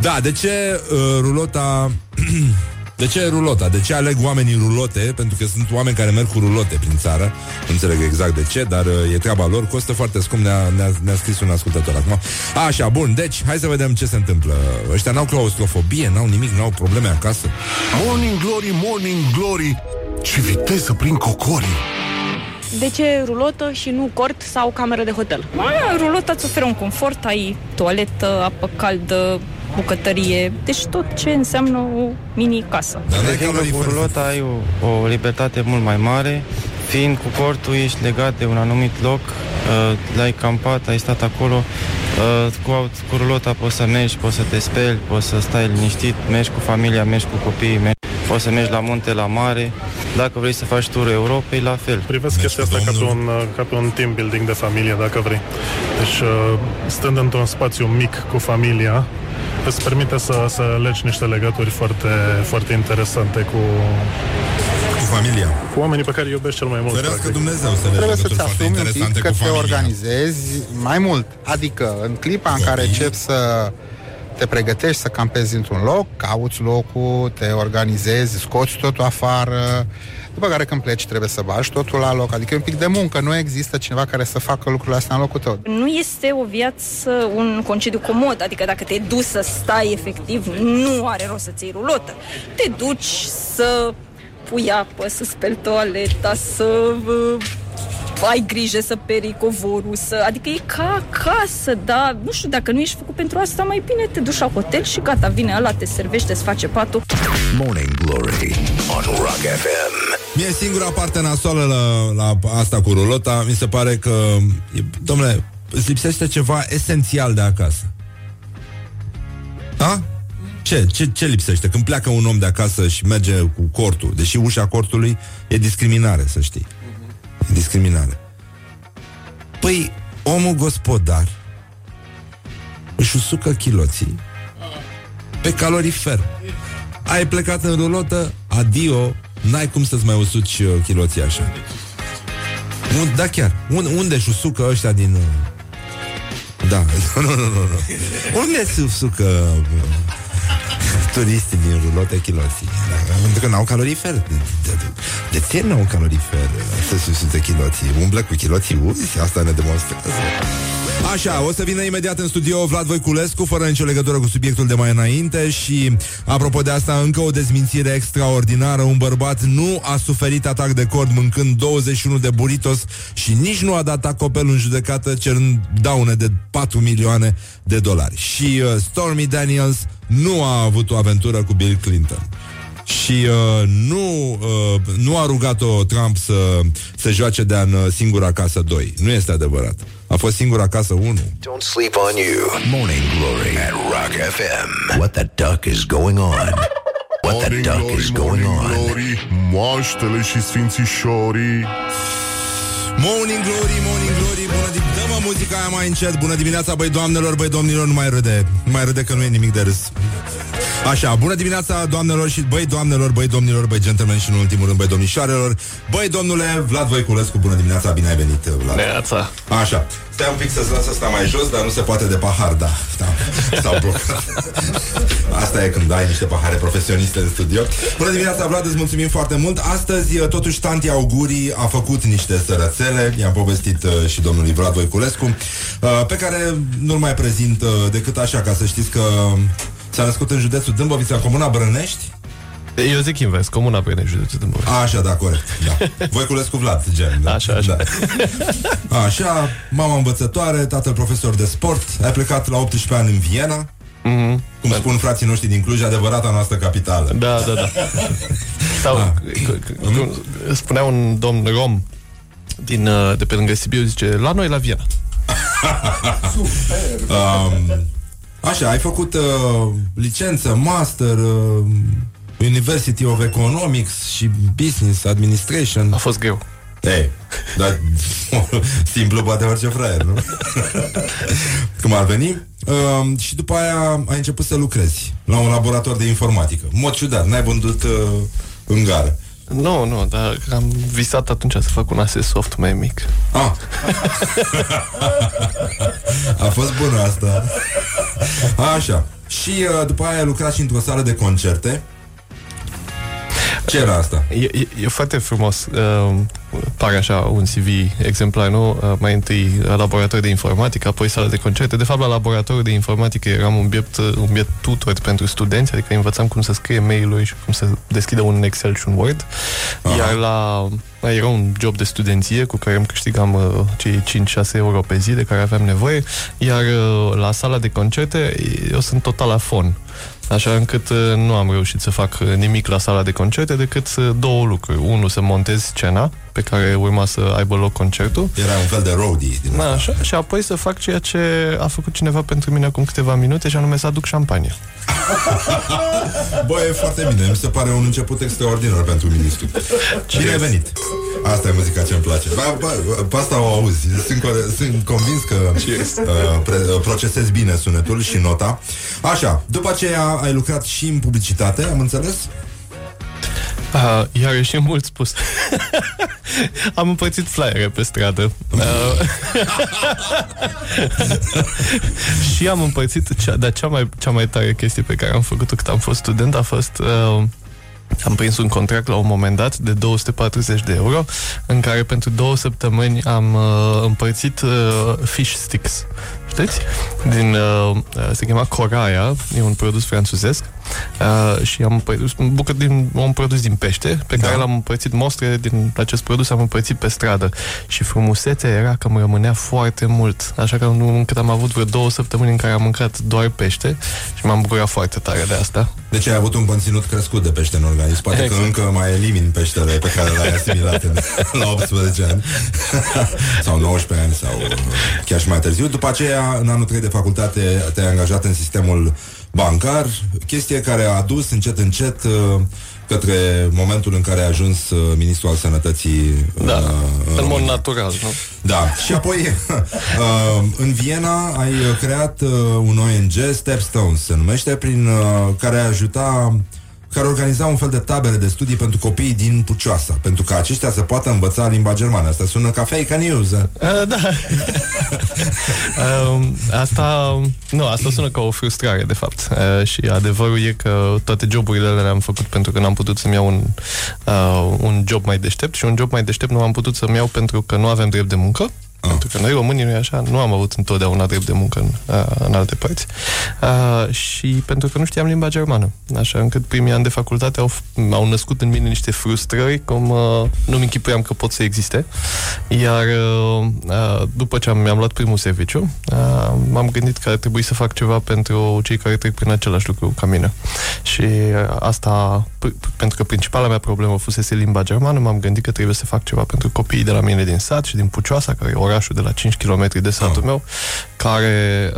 Da, de ce rulota... De ce rulota? De ce aleg oamenii rulote? Pentru că sunt oameni care merg cu rulote prin țară. Nu înțeleg exact de ce, dar e treaba lor. Costă foarte scump, ne-a scris un ascultător acum. Așa, bun, deci hai să vedem ce se întâmplă. Ăștia n-au claustrofobie, n-au nimic, n-au probleme acasă. Morning Glory, Morning Glory, ce viteză prin cocori. De ce rulotă și nu cort sau cameră de hotel? Rulota îți oferă un confort, ai toaletă, apă caldă, bucătărie, deci tot ce înseamnă o mini-casă. Cu rulota ai o libertate mult mai mare, fiind cu cortul ești legat de un anumit loc, l-ai campat, ai stat acolo, cu rulota poți să mergi, poți să te speli, poți să stai liniștit, mergi cu familia, mergi cu copiii, poți să mergi la munte, la mare, dacă vrei să faci turul Europei, la fel. Privesc chestia asta ca pe un team building de familie, dacă vrei. Deci, stând într-un spațiu mic cu familia, îți permite să legi niște legături foarte, foarte interesante cu familia, cu oamenii pe care îi iubești cel mai mult. Ferească Dumnezeu să le legături să-ți foarte interesante că cu familia. Te organizezi mai mult. Adică în clipa în care începi să te pregătești să campezi într-un loc, cauți locul, te organizezi, scoți totul afară, după care când pleci trebuie să bagi totul la loc. Adică e un pic de muncă, nu există cineva care să facă lucrurile astea în locul tău. Nu este o viață, un concediu comod, adică dacă te duci să stai efectiv, nu are rost să-ți iei rulotă. Te duci să pui apă, să speli toaleta, să ai grijă să peri covorul, adică e ca acasă, dar nu știu, dacă nu ești făcut pentru asta, mai bine te duci la hotel și gata, vine ăla, te servește, îți face patul. Morning Glory on Rock FM. Mie singura parte nasoală la asta cu rulota, mi se pare că, domnule, îți lipsește ceva esențial de acasă. Da? Ce lipsește? Când pleacă un om de acasă și merge cu cortul, deși ușa cortului e discriminare, să știi. Discriminare. Păi, omul gospodar își usucă chiloții pe calorifer. Ai plecat în rulotă, adio, n-ai cum să-ți mai usuci chiloții așa. Da, chiar. Unde își usucă ăștia din... Da, nu. Unde își usucă turiștii din rulote chiloții? Pentru că n-au calorifer. De ce n-au calorifer? Să susțină chiloții. Umblă cu chiloții uzi? Asta ne demonstrează. Așa, o să vină imediat în studio Vlad Voiculescu, fără nicio legătură cu subiectul de mai înainte. Și apropo de asta, încă o dezmințire extraordinară. Un bărbat nu a suferit atac de cord mâncând 21 de burritos și nici nu a dat acopel în judecată, cerând daune de $4 milioane. Și Stormy Daniels nu a avut o aventură cu Bill Clinton. Și nu a rugat-o Trump să joace de-a în Singura Casă 2. Nu este adevărat. A fost Singura Casă 1. Don't sleep on you. Morning Glory at Rock FM. What the duck is going on? What the duck is going on? Glory, moaștele și sfințișorii. Morning Glory, Morning Glory. Bună dimineața. Dă-mă muzica aia mai încet. Bună dimineața, băi doamnelor, băi domnilor. Nu mai râde. Nu mai râde că nu e nimic de râs. Așa, bună dimineața, doamnelor și băi doamnelor, băi domnilor, băi gentlemen și în ultimul rând băi domnișoarelor. Băi domnule Vlad Voiculescu, bună dimineața, bine ai venit, Vlad. Neața. Așa. Stai un pic să-ți las asta mai jos, dar nu se poate de pahar, da. S-au blocat. Asta e când ai niște pahare profesioniste în studio. Bună dimineața, Vlad, îți mulțumim foarte mult. Astăzi, totuși, tanti Augurii a făcut niște sărățele, i-am povestit și domnului Vlad Voiculescu, pe care nu-l mai prezint decât așa, ca să știți că s-a născut în județul Dâmbovița, comuna Brănești. Eu zic invers, comuna Brănești, județul Dâmbovița. Așa, da, corect, da. Voiculescu Vlad, gen, da? Așa. Da. Așa, mama învățătoare, tatăl profesor de sport. Ai plecat la 18 ani în Viena, cum spun frații noștri din Cluj, adevărata noastră capitală. Da. Sau, spunea un domn rom de pe lângă Sibiu, zice, la noi, la Viena. Super! Așa, ai făcut licență, master, University of Economics și Business Administration. A fost greu. Ei, dar simplu poate orice fraier, nu? Cum ar veni? Și după aia ai început să lucrezi la un laborator de informatică. În mod ciudat, n-ai vândut în gară. Nu, dar am visat atunci să fac un AS soft mai mic. Ah. A fost bună asta. Așa. Și după aia ai lucrat și într-o sală de concerte. Ce era asta? E foarte frumos. Pare așa un CV exemplar, nu? Mai întâi laborator de informatică, apoi sală de concerte. De fapt, la laboratorul de informatică eram un biet tutor pentru studenți, adică învățam cum să scrie mail-uri și cum să deschidă un Excel și un Word. Aha. Iar era un job de studenție cu care îmi câștigam cei 5-6 euro pe zi de care aveam nevoie. Iar la sala de concerte eu sunt total afon. Așa încât nu am reușit să fac nimic la sala de concerte decât două lucruri. Unul, să montez scena pe care urma să aibă loc concertul. Era un fel de roadie din asta. Așa, și apoi să fac ceea ce a făcut cineva pentru mine acum câteva minute, și anume să aduc șampanie. Bă, e foarte bine. Mi se pare un început extraordinar pentru ministru. Bine venit! Asta e muzica ce îmi place. Pe asta o auzi. Sunt convins că procesezi bine sunetul și nota. Așa, după aceea ai lucrat și în publicitate, am înțeles? Iarăși e mult spus. Am împărțit flyere pe stradă. Și am împărțit cea mai tare chestie pe care am făcut-o cât am fost student a fost... Am prins un contract la un moment dat de 240 de euro în care pentru 2 săptămâni am împărțit fish sticks. Știți? Se chema Coraia, e un produs francezesc și am împărțit un produs din pește pe care l-am împărțit, mostre din acest produs am împărțit pe stradă și frumusețea era că îmi rămânea foarte mult, așa că încât am avut vreo 2 săptămâni în care am mâncat doar pește și m-am bucurat foarte tare de asta. Deci ai avut un conținut crescut de pește în organism. Poate exact. Că încă mai elimini peștele pe care l-ai asimilat la 18 ani sau 19 ani sau chiar și mai târziu. După aceea, în anul 3 de facultate te-ai angajat în sistemul bancar, chestie care a dus încet către momentul în care a ajuns ministrul al sănătății. Da, în mod natural, nu? Da, și apoi în Viena ai creat un ONG, Stepstones se numește, prin care organiza un fel de tabere de studii pentru copiii din Pucioasa, pentru că aceștia se poată învăța limba germană. Asta sună ca fake news. Da. Asta sună ca o frustrare, de fapt. Și adevărul e că toate joburile le-am făcut pentru că n-am putut să-mi iau un job mai deștept și un job mai deștept nu am putut să-mi iau pentru că nu avem drept de muncă. Pentru că noi românii, nu e așa, nu am avut întotdeauna drept de muncă în alte părți. Și pentru că nu știam limba germană. Așa încât primii ani de facultate au născut în mine niște frustrări, cum nu-mi închipuiam că pot să existe. Iar după ce mi-am luat primul serviciu, m-am gândit că ar trebui să fac ceva pentru cei care trec prin același lucru ca mine. Și asta, pentru că principala mea problemă fusese limba germană, m-am gândit că trebuie să fac ceva pentru copiii de la mine din sat și din Pucioasa, care e orașul de la 5 km de satul meu, care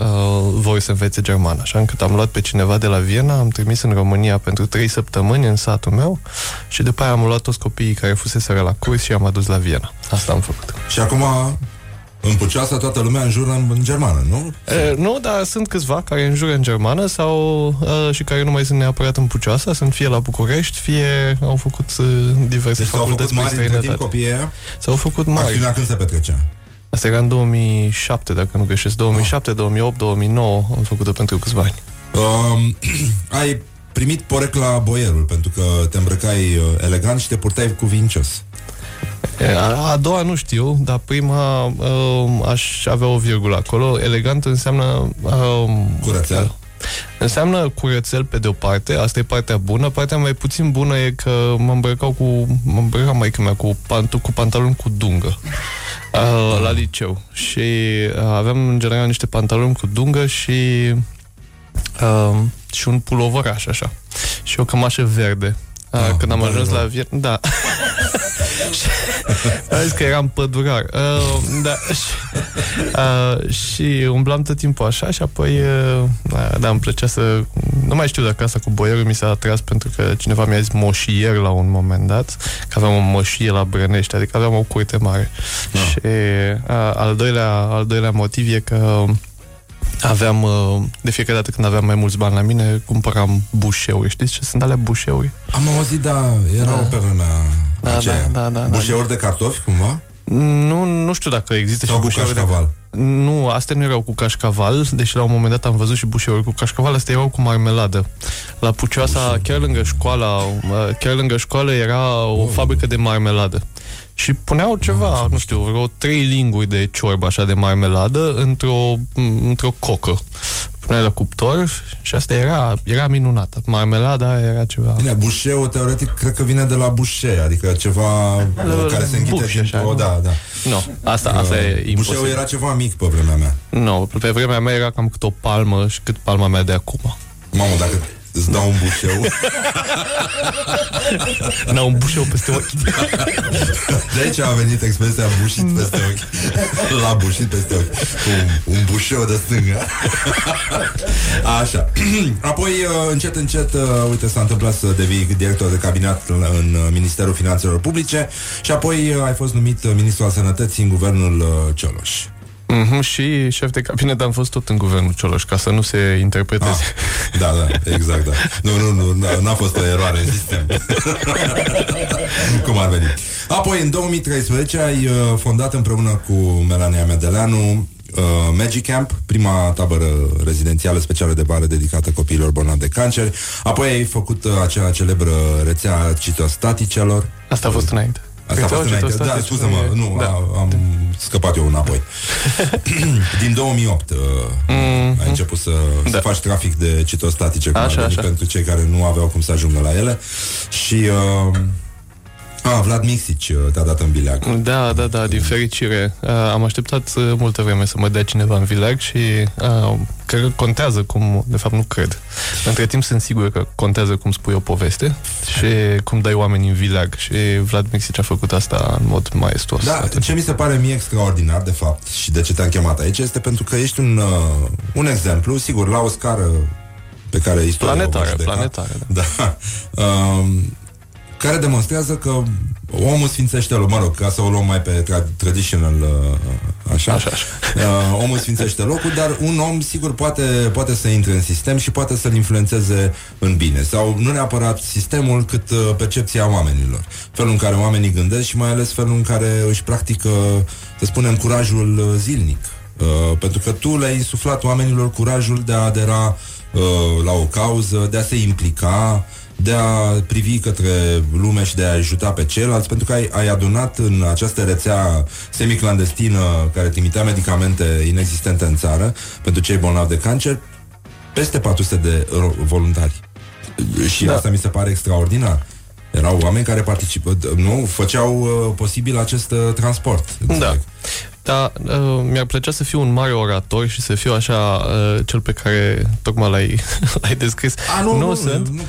vor să învețe germană. Așa încât am luat pe cineva de la Viena, am trimis în România pentru 3 săptămâni în satul meu și după aia am luat toți copiii care fuseseră la curs și am adus la Viena. Asta am făcut. Și acum... În Pucioasa toată lumea înjură în germană, nu? Nu, dar sunt câțiva care înjură în germană sau și care nu mai sunt neapărat în Pucioasa, sunt fie la București, fie au făcut diverse facultăți prin străinătate. S-au făcut mari. Acțiunea când se petrecea? Asta era în 2007, dacă nu greșesc. 2007, 2008, 2009 am făcut-o pentru câțiva ani. Ai primit porecla boierul pentru că te îmbrăcai elegant și te purtai cuvincios. A doua nu știu, dar prima aș avea o virgulă acolo. Elegant înseamnă... curățel. Înseamnă curățel pe de-o parte, asta e partea bună. Partea mai puțin bună e că mă îmbrăcam maică-mea cu pantaloni cu dungă la liceu. Și aveam în general niște pantaloni cu dungă și un pulovăraș așa. Și o cămașă verde. Când am ajuns la Viena, da. Am zis că eram pădurar. Și umblam tot timpul așa și apoi îmi plăcea să... Nu mai știu dacă asta cu boierul mi s-a atras pentru că cineva mi-a zis moșier la un moment dat, că aveam o moșie la Brănești, adică aveam o curte mare. Da. Și al doilea motiv e că aveam, de fiecare dată când aveam mai mulți bani la mine, cumpăram bușeuri. Știți ce sunt alea bușeuri? Am auzit, da, erau pe vremea aceea. Da. Bușeuri de cartofi, cumva? Nu știu dacă există sau și bușeuri de... Nu, astea nu erau cu cașcaval, deși la un moment dat am văzut și bușeuri cu cașcaval, astea erau cu marmeladă. La Pucioasa, chiar lângă școală era o fabrică de marmeladă. Și puneau ceva, nu știu, vreo 3 linguri de ciorbă așa de marmeladă într-o cocă. Puneai la cuptor și asta era minunată. Marmelada era ceva... Bine, bușeu, teoretic, cred că vine de la bușe, adică ceva care se înghite timpul... Da. Nu, asta e imposibil. Bușeu era ceva mic pe vremea mea. Nu, pe vremea mea era cam cât o palmă și cât palma mea de acum. Mamă, dacă... Îți dau un bușeu. N-au un bușeu peste ochi. De aici a venit expresia bușit peste ochi. L-a bușit peste un bușeu de stânga. Așa. Apoi, încet, încet, uite, s-a întâmplat să devii director de cabinet în Ministerul Finanțelor Publice și apoi ai fost numit ministru al Sănătății în guvernul Cioloș. Mm-hmm, și șef de cabinet am fost tot în guvernul Cioloș, ca să nu se interpreteze. Ah, da, da, exact, da. Nu, n-a fost o eroare în sistem. Cum ar veni. Apoi, în 2013, ai fondat împreună cu Melania Medelanu Magic Camp, prima tabără rezidențială specială de vară dedicată copiilor bolnavi de cancer. Apoi ai făcut acea celebră rețea citostaticelor. Asta a fost înainte. Asta a fost înainte, da, scuze-mă, nu, da. Am scăpat eu înapoi. Din 2008 ai început să faci trafic de citostatice, așa. Pentru cei care nu aveau cum să ajungă la ele. Și... Vlad Mixici te-a dat în vileag. Da, din fericire. Am așteptat multă vreme să mă dea cineva în vileag și cred că contează cum... De fapt, nu cred. Între timp sunt sigur că contează cum spui o poveste și cum dai oameni în vileag. Și Vlad Mixici a făcut asta în mod maestos. Da, atunci. Ce mi se pare mie extraordinar, de fapt, și de ce te-am chemat aici, este pentru că ești un exemplu, sigur, la o scară pe care istoria... Planetară, da. Care demonstrează că omul sfințește locul, mă rog, ca să o luăm mai pe traditional, așa. Omul sfințește locul, dar un om, sigur, poate să intre în sistem și poate să-l influențeze în bine. Sau nu neapărat sistemul, cât percepția oamenilor. Felul în care oamenii gândesc și mai ales felul în care își practică, să spunem, curajul zilnic. Pentru că tu le-ai insuflat oamenilor curajul de a adera la o cauză, de a se implica, de a privi către lume și de a ajuta pe ceilalți, pentru că ai adunat în această rețea semiclandestină care trimitea medicamente inexistente în țară pentru cei bolnavi de cancer peste 400 de voluntari. Și asta mi se pare extraordinar. Erau oameni care participă, nu? Făceau posibil acest transport. Da, mi-ar plăcea să fiu un mare orator și să fiu așa cel pe care tocmai l-ai descris. Nu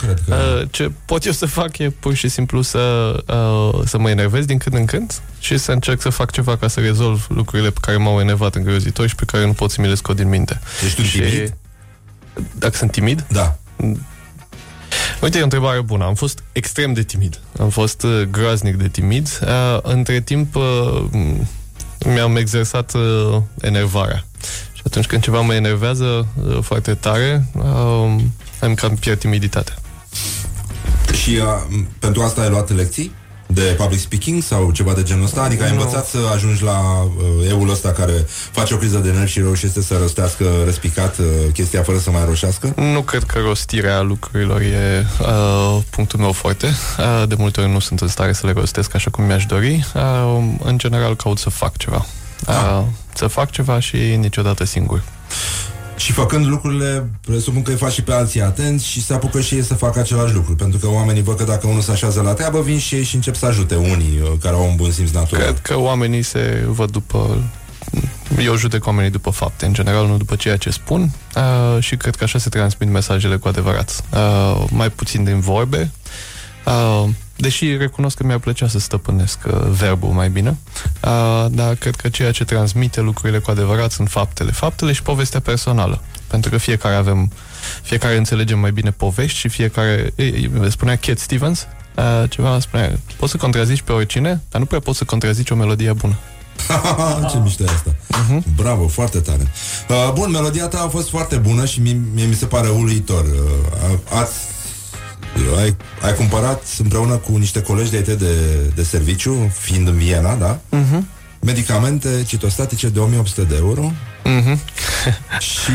cred că... ce pot eu să fac e pur și simplu să mă enervez din când în când și să încerc să fac ceva ca să rezolv lucrurile pe care m-au enervat îngrozitor și pe care nu pot să mi le scot din minte. Ești timid? Dacă sunt timid? Da. Uite, e o întrebare bună. Am fost extrem de timid. Am fost groaznic de timid. Între timp... mi-am exersat enervarea. Și atunci când ceva mă enervează foarte tare, am cam pierd timiditatea. Și pentru asta ai luat lecții de public speaking sau ceva de genul ăsta? Adică ai învățat să ajungi la eul ăsta care face o criză de nervi și reușește să rostească răspicat chestia fără să mai roșească? Nu cred că rostirea lucrurilor e punctul meu forte. De multe ori nu sunt în stare să le rostesc așa cum mi-aș dori. În general caut să fac ceva. Să fac ceva și niciodată singur. Și făcând lucrurile, presupun că îi faci și pe alții atenți și se apucă și ei să facă același lucru. Pentru că oamenii văd că dacă unul se așează la treabă, vin și ei și încep să ajute unii care au un bun simț natural. Cred că oamenii se văd după... Eu judec oamenii după fapte, în general, nu după ceea ce spun. Și cred că așa se transmit mesajele cu adevărat. Mai puțin din vorbe. Deși recunosc că mi-ar plăcea să stăpânesc verbul mai bine, dar cred că ceea ce transmite lucrurile cu adevărat sunt faptele și povestea personală. Pentru că fiecare înțelegem mai bine povești și fiecare... Spunea Cat Stevens, spunea, poți să contrazici pe oricine, dar nu prea poți să contrazici o melodie bună. Ce mișto e asta. Bravo, foarte tare. Bun, melodia ta a fost foarte bună și mi se pare uluitor. Ai cumpărat împreună cu niște colegi de-ai tăi de serviciu, fiind în Viena, da? Medicamente citostatice de 1800 de euro. Și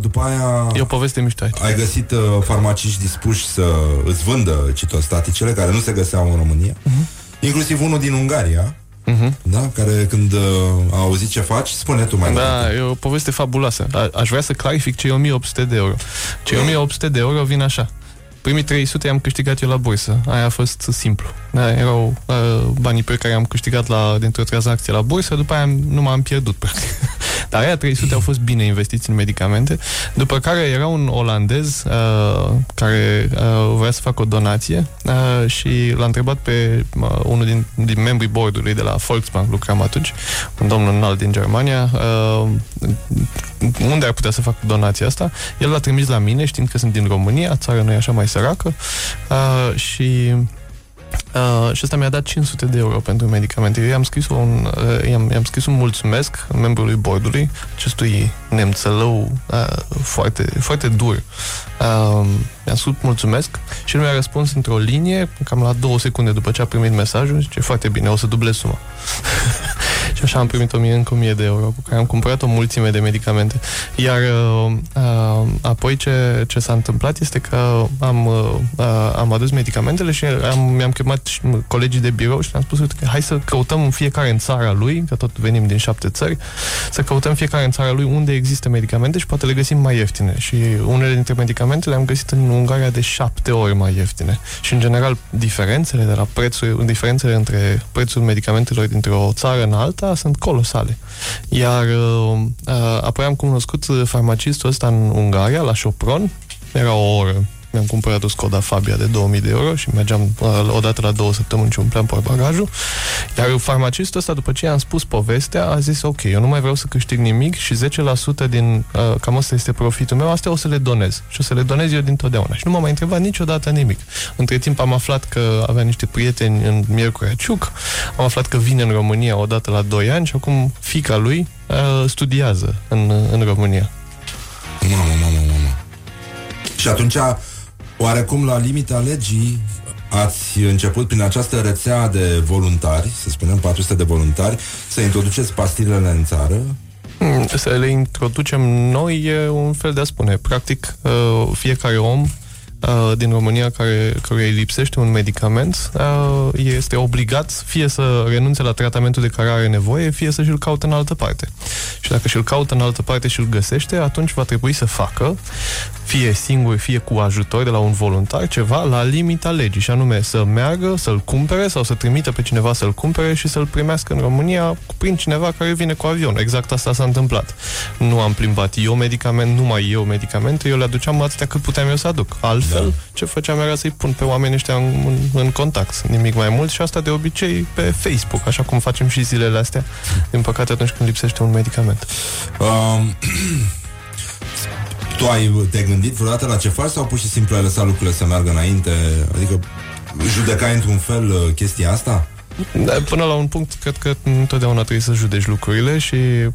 după aia... E o poveste mișto. Ai găsit farmaciști dispuși să îți vândă citostaticele, care nu se găseau în România. Inclusiv unul din Ungaria. Da, care când a auzit ce faci, spune tu mai departe. Da, e o poveste fabuloasă. Aș vrea să clarific cei 1800 de euro. Cei 1800 de euro vin așa. Primii 300 i-am câștigat eu la bursă. Aia a fost simplu. Da, erau banii pe care am câștigat dintr-o tranzacție la bursă, după aia nu m-am pierdut, practic. Dar aia 300 au fost bine investiți în medicamente. După care era un olandez care vrea să facă o donație și l-a întrebat pe unul din membrii board-ului de la Volksbank, lucram atunci, un domn înalt din Germania, unde ar putea să fac donația asta. El l-a trimis la mine, știind că sunt din România, țara nu e așa mai săracă, și ăsta mi-a dat 500 de euro pentru medicamente. Eu i-am scris un mulțumesc membrului board-ului, acestui nemțelău foarte, foarte dur. Mi-am spus mulțumesc și el mi-a răspuns într-o linie, cam la 2 secunde după ce a primit mesajul, zice, foarte bine, o să dublez suma. Și așa am primit încă 1000 de euro, cu care am cumpărat o mulțime de medicamente. Iar apoi ce s-a întâmplat este că am adus medicamentele și mi-am chemat colegii de birou și le-am spus, uite, hai să căutăm fiecare în țara lui, că tot venim din 7 țări, să căutăm fiecare în țara lui unde există medicamente și poate le găsim mai ieftine. Și unele dintre medicamente le-am găsit în Ungaria de 7 ori mai ieftine. Și, în general, diferențele între prețul medicamentelor dintr-o țară în alta sunt colosale. Iar apoi am cunoscut farmacistul ăsta în Ungaria, la Sopron, era o oră. Mi-am cumpărat o Skoda Fabia de 2000 de euro și mergeam odată la 2 săptămâni și umpleam portbagajul. Iar farmacistul ăsta, după ce i-am spus povestea, a zis, ok, eu nu mai vreau să câștig nimic și 10% din, cam asta este profitul meu, astea o să le donez. Și o să le donez eu dintotdeauna. Și nu m-a mai întrebat niciodată nimic. Între timp am aflat că avea niște prieteni în Miercurea Ciuc, am aflat că vine în România odată la 2 ani și acum fiica lui studiază în România. Mamă. Și atunci... Oarecum, la limita legii, ați început prin această rețea de voluntari, să spunem 400 de voluntari, să introduceți pastilele în țară? Să le introducem noi e un fel de a spune. Practic, fiecare om din România care îi lipsește un medicament este obligat fie să renunțe la tratamentul de care are nevoie, fie să și-l caute în altă parte. Și dacă și-l caută în altă parte și-l găsește, atunci va trebui să facă, fie singur, fie cu ajutor de la un voluntar, ceva la limita legii, și anume să meargă, să-l cumpere sau să trimită pe cineva să-l cumpere și să-l primească în România prin cineva care vine cu avion. Exact asta s-a întâmplat. Nu am plimbat eu medicament, numai eu medicamente, eu le aduceam atâtea cât puteam eu să aduc. Altfel, ce făceam era să-i pun pe oamenii ăștia în contact, nimic mai mult, și asta de obicei pe Facebook, așa cum facem și zilele astea, din păcate, atunci când lipsește un medicament. Tu te-ai gândit vreodată la ce faci sau pur și simplu ai lăsat lucrurile să meargă înainte? Adică judecai într-un fel chestia asta? Da, până la un punct, cred că întotdeauna trebuie să judeci lucrurile și... e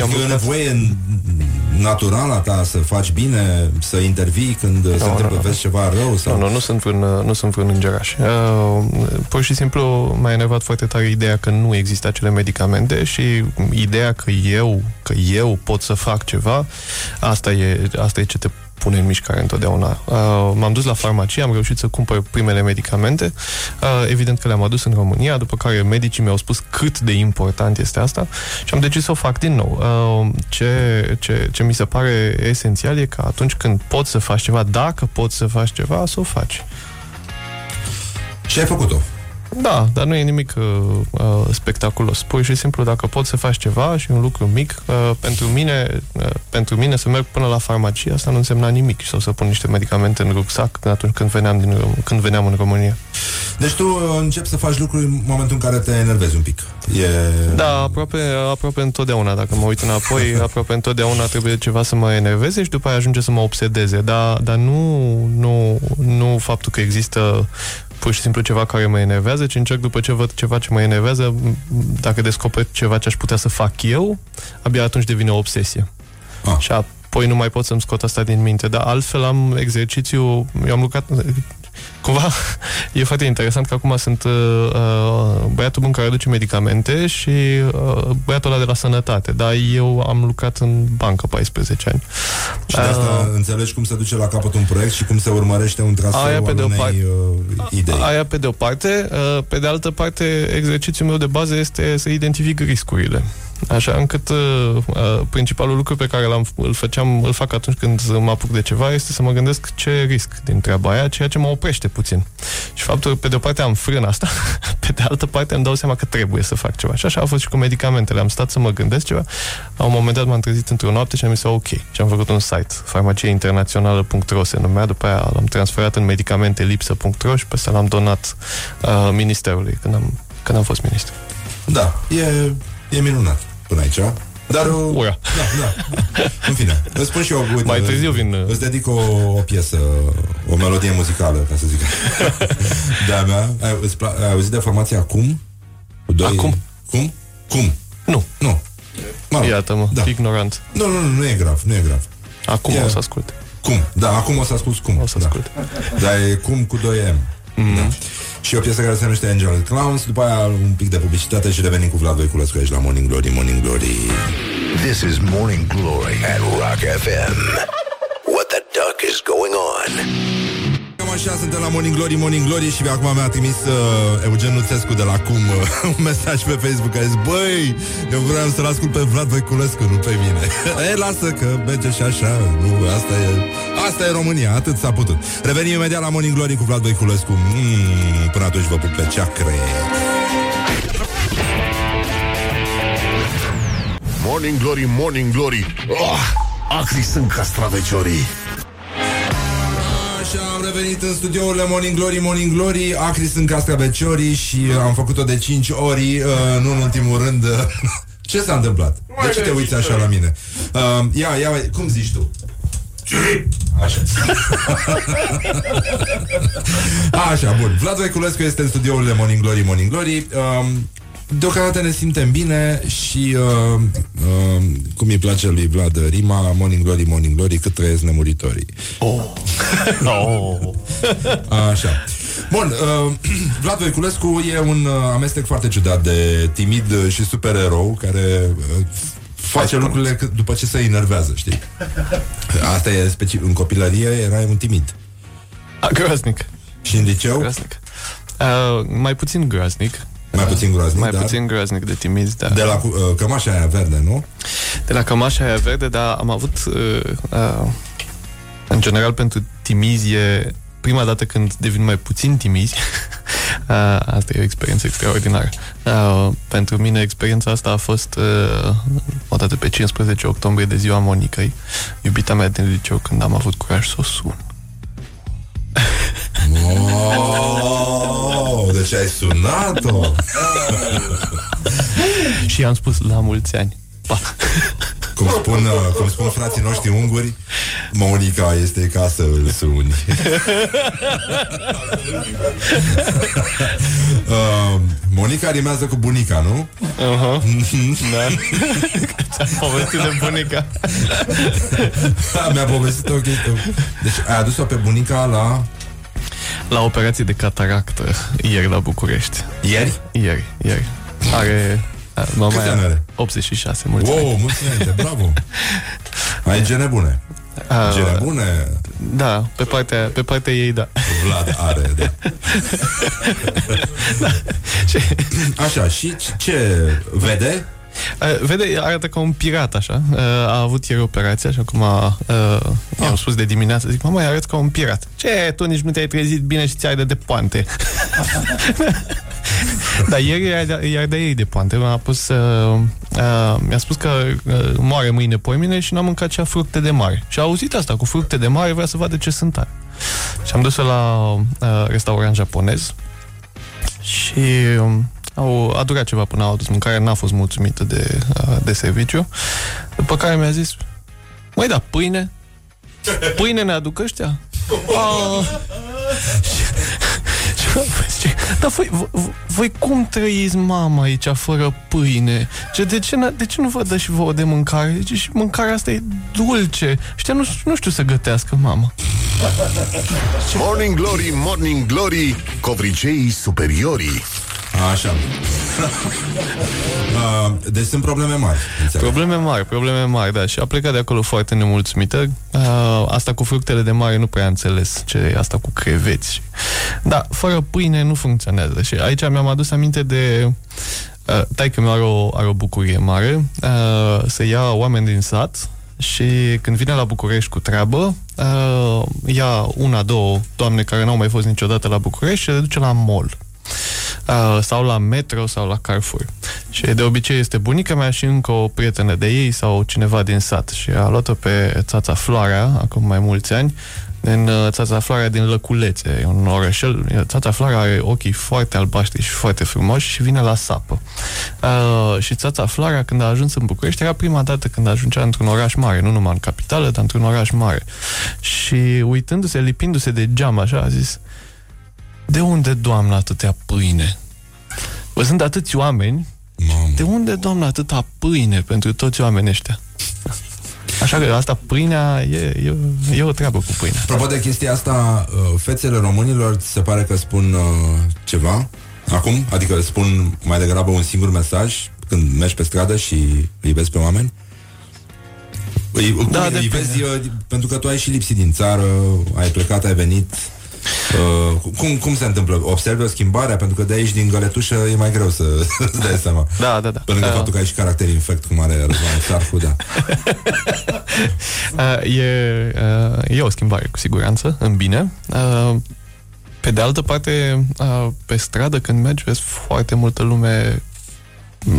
o nevoie naturală ta să faci bine, să intervii când se întâmplă ceva rău? Sau... Nu sunt vreun îngeraș. Pur și simplu m-a enervat foarte tare ideea că nu există acele medicamente și ideea că eu pot să fac ceva, asta e ce te pune în mișcare întotdeauna. M-am dus la farmacie, am reușit să cumpăr primele medicamente, evident că le-am adus în România, după care medicii mi-au spus cât de important este asta și am decis să o fac din nou. Ce mi se pare esențial e că atunci când poți să faci ceva, dacă poți să faci ceva, să o faci. Și ai făcut-o. Da, dar nu e nimic spectaculos. Pur și simplu, dacă poți să faci ceva și un lucru mic, pentru mine să merg până la farmacie, asta nu însemna nimic, sau să pun niște medicamente în rucsac atunci când veneam în România. Deci tu începi să faci lucruri în momentul în care te enervezi un pic. Da, aproape întotdeauna, dacă mă uit înapoi, aproape întotdeauna trebuie ceva să mă enerveze și după aia ajunge să mă obsedeze. Dar nu faptul că există pur și simplu ceva care mă enervează, ci încerc după ce văd ceva ce mă enervează, dacă descoper ceva ce aș putea să fac eu, abia atunci devine o obsesie. Și apoi nu mai pot să-mi scot asta din minte. Dar altfel am exercițiu, eu am lucrat... Cumva e foarte interesant că acum sunt băiatul bun care aduce medicamente și băiatul ăla de la sănătate. Dar eu am lucrat în bancă 14 ani. Și de asta înțelegi cum se duce la capăt un proiect și cum se urmărește un traseu al unei idei. Aia pe de-o parte. Pe de altă parte, exercițiul meu de bază este să identific riscurile. Așa încât principalul lucru pe care îl fac atunci când mă apuc de ceva este să mă gândesc ce risc din treaba aia, ceea ce mă oprește puțin. Și faptul că pe de o parte am frâna asta, pe de altă parte îmi dau seama că trebuie să fac ceva. Și așa a fost și cu medicamentele. Am stat să mă gândesc ceva. La un moment dat m-am trezit într-o noapte și am zis ok. Și am făcut un site, farmacieinternațională.ro se numea, după aia l-am transferat în medicamentelipsă.ro și pe asta l-am donat ministerului când am fost ministru. Da, e minunat. Până aici, dar... Ura! Da. În fine, îți spun și eu... Uite, mai târziu vin... Îți dedic o piesă, o melodie muzicală, ca să zic. Da, mea. Ai auzit de formația Cum? Acum? Cum? Cum? Nu. Iată-mă, da. Ignorant. Nu e grav, nu e grav. Acum o să ascult. Cum? Da, acum o să ascult Cum. O să ascult. Da. Dar e Cum cu 2M. Da. Și o piesă care se numește Angel Clowns. După aia un pic de publicitate și revenim cu Vlad Voiculescu aici la Morning Glory. Morning Glory. This is Morning Glory at Rock FM. What the duck is going on? Așa, suntem la Morning Glory, Morning Glory. Și acum mi-a trimis Eugen Nuțescu de la Cum un mesaj pe Facebook. A zis, băi, eu vreau să-l ascult pe Vlad Voiculescu, nu pe mine. Lasă că merge și așa. Nu, asta e România, atât s-a putut. Revenim imediat la Morning Glory cu Vlad Voiculescu. Până atunci vă pup pe ceacre. Morning Glory, Morning Glory, acri sunt castraveciorii. Și am revenit în studiourile Morning Glory, Morning Glory, acri sunt castraveciorii și am făcut-o de 5 ori, nu în ultimul rând. Ce s-a întâmplat? De ce te uiți așa la mine? Ia, cum zici tu? Așa. Așa, bun. Vlad Voiculescu este în studiourile Morning Glory, Morning Glory. Deocamdată ne simtem bine și cum îi place lui Vlad rima, Morning Glory, Morning Glory, cât trăiesc nemuritorii. Așa. Bun, Vlad Voiculescu e un amestec foarte ciudat de timid și supererou care face lucrurile după ce se enervează, știi? Asta e specific. În copilărie erai un timid. Groaznic. Și în liceu? Groaznic. Mai puțin groaznic. Mai puțin groaznic de timid, da. De la cămașa aia verde, nu? De la cămașa aia verde, dar am avut în general pentru timizie, prima dată când devin mai puțin timizi. Asta e o experiență extraordinară. Pentru mine experiența asta a fost odată pe 15 octombrie de ziua Monicăi, iubita mea din liceu, când am avut curaj să o sun. Wow, deci ai sunat-o. Și am spus la mulți ani. Pa. Cum spun frații noștri unguri, Monica este ca să îl suni. Monica rimează cu bunica, nu? Uh-huh. Da. Ți-am povestit de bunica. Mi-a povestit o chestie. Deci ai adus-o pe bunica la operație de cataractă ieri la București. Ieri. Are... Câți ani are? 86, mulți ani. Wow, mulți ani, bravo! Ai gene bune. Gene bune? Da, pe partea ei, da. Vlad are, da. Da. Așa, și ce vede? Arată ca un pirat, așa. A avut ieri operația și acum i-am spus de dimineață, zic, mama, arăt ca un pirat. Ce, tu nici nu te-ai trezit bine și ți-ai de poante. Dar ieri i-ar da ei de poante. Mi-a spus că moare mâine, poimine și n-am mâncat cea fructe de mare. Și a auzit asta cu fructe de mare, vrea să vadă ce sunt are. Și am dus-o la restaurant japonez și... a durat ceva până au adus mâncare, n-a fost mulțumită de serviciu. După care mi-a zis, măi, da, pâine? Pâine ne aduc ăștia? Dar voi cum trăiți, mama, aici fără pâine? De ce nu vă dă și vouă de mâncare? Zice, și mâncarea asta e dulce. Ăștia nu știu să gătească, mama. Morning Glory, Morning Glory, covriceii superiorii. Așa. Deci sunt probleme mari. Înțeleg. Probleme mari, da. Și a plecat de acolo foarte nemulțumită. Asta cu fructele de mare nu prea înțeles ce e asta cu creveți. Da, fără pâine nu funcționează. Și aici mi-am adus aminte de Taică meu are o bucurie mare să ia oameni din sat și când vine la București cu treabă, ia una, două doamne care n-au mai fost niciodată la București și le duce la mall. Sau la metro sau la Carrefour. Și de obicei este bunica mea și încă o prietenă de ei sau cineva din sat. Și a luat-o pe țața Floarea acum mai mulți ani, din țața Floarea din Lăculețe, e un orășel. Țața Floarea are ochii foarte albaștri și foarte frumoși și vine la sapă. Și țața Floarea, când a ajuns în București, era prima dată când ajungea într-un oraș mare, nu numai în capitală, dar într-un oraș mare. Și uitându-se, lipindu-se de geam, așa a zis: de unde, doamnă, atâtea pâine? Bă, sunt atâți oameni. Mamă. De unde, doamnă, atâta pâine pentru toți oamenii ăștia? Așa că asta, pâinea, e o treabă cu pâinea. Apropo de chestia asta, fețele românilor se pare că spun ceva acum? Adică spun mai degrabă un singur mesaj când mergi pe stradă și îi vezi pe oameni? Da, îi vezi, pentru că tu ai și lipsit din țară, ai plecat, ai venit... Cum se întâmplă? Observi o schimbare? Pentru că de aici, din găletușă, e mai greu să-ți dai seama. Da. Pe lângă faptul că ai și caracter infect, cum are Răzvan Sarcu, da. E o schimbare, cu siguranță, în bine. Pe de altă parte, pe stradă, când mergi, vezi foarte multă lume.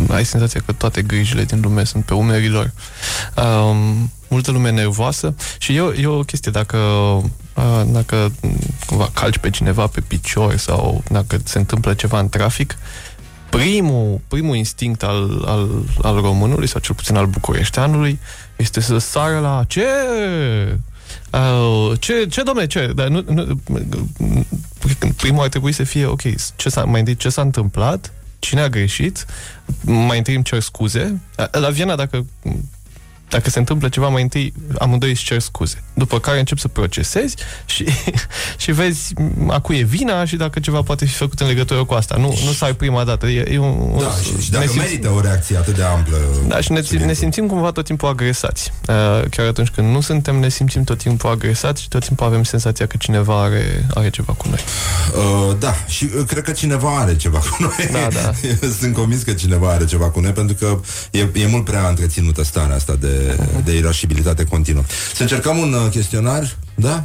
Ai senzația că toate grijile din lume sunt pe umerii lor. Multă lume nervoasă. Și e o chestie, dacă cumva calci pe cineva pe picior sau dacă se întâmplă ceva în trafic, primul instinct al românului, sau cel puțin al bucureșteanului, este să sară la ce, dom'le? Dar nu, primul ar trebui să fie, ok, ce s-a întâmplat? Cine a greșit? Mai întâi îmi cer scuze. La Viena, dacă se întâmplă ceva, mai întâi amândoi își cer scuze. După care încep să procesezi și vezi a cui e vina și dacă ceva poate fi făcut în legătură cu asta. Nu sar prima dată. Și dacă merită o reacție atât de amplă. Da, și ne simțim cumva tot timpul agresați. Chiar atunci când nu suntem, ne simțim tot timpul agresați și tot timpul avem senzația că cineva are ceva cu noi. Da, și cred că cineva are ceva cu noi. Da. Sunt convins că cineva are ceva cu noi, pentru că e mult prea întreținută starea asta de irascibilitate continuă. Să încercăm un chestionar, da?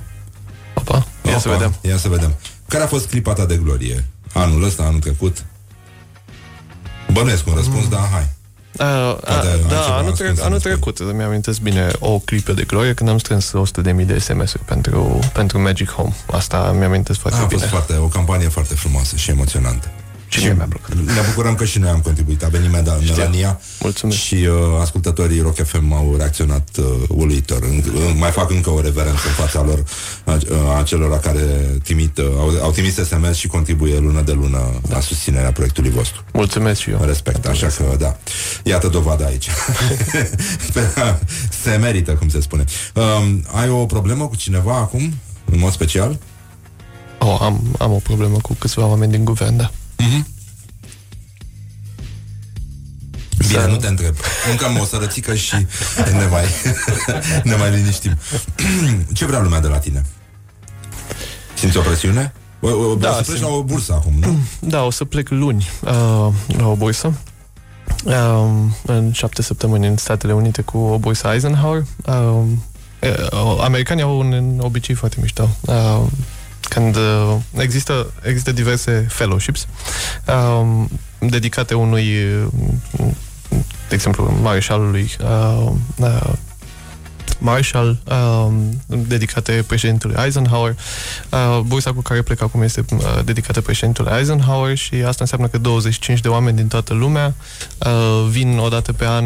Ia să vedem. Care a fost clipa ta de glorie? Anul ăsta, anul trecut? Bănuiesc un răspuns, dar hai. Anul trecut, îmi amintesc bine, o clipă de glorie când am strâns 100.000 de SMS-uri pentru Magic Home. Asta mi-am amintesc foarte bine. A fost o campanie foarte frumoasă și emoționantă. Și mi-a blocat. Ne bucurăm că și noi am contribuit. A venit Melania. Mulțumesc. Și ascultătorii Rock FM au reacționat uluitor. Mai fac încă o reverență în fața lor, acelora care au trimis SMS și contribuie lună de lună la susținerea proiectului vostru. Mulțumesc și eu. Respect, mulțumesc. Așa că, da. Iată dovada aici. Se merită, cum se spune. Ai o problemă cu cineva acum, în mod special? Am o problemă cu câțiva oameni din guvern, da. Mm-hmm. Bine, nu te întreb. Încă am o sărățică și ne mai liniștim. Ce vrea lumea de la tine? Simți o presiune? O să pleci la o bursă acum, nu? Da, o să plec luni la o bursă, în 7 săptămâni, în Statele Unite, cu o bursă Eisenhower. Americanii au un obicei foarte mișto. Când există diverse fellowships dedicate unui, de exemplu, mareșalului, Marshall, dedicate președintelui Eisenhower. Bursa cu care plec acum este dedicată președintelui Eisenhower și asta înseamnă că 25 de oameni din toată lumea vin o dată pe an,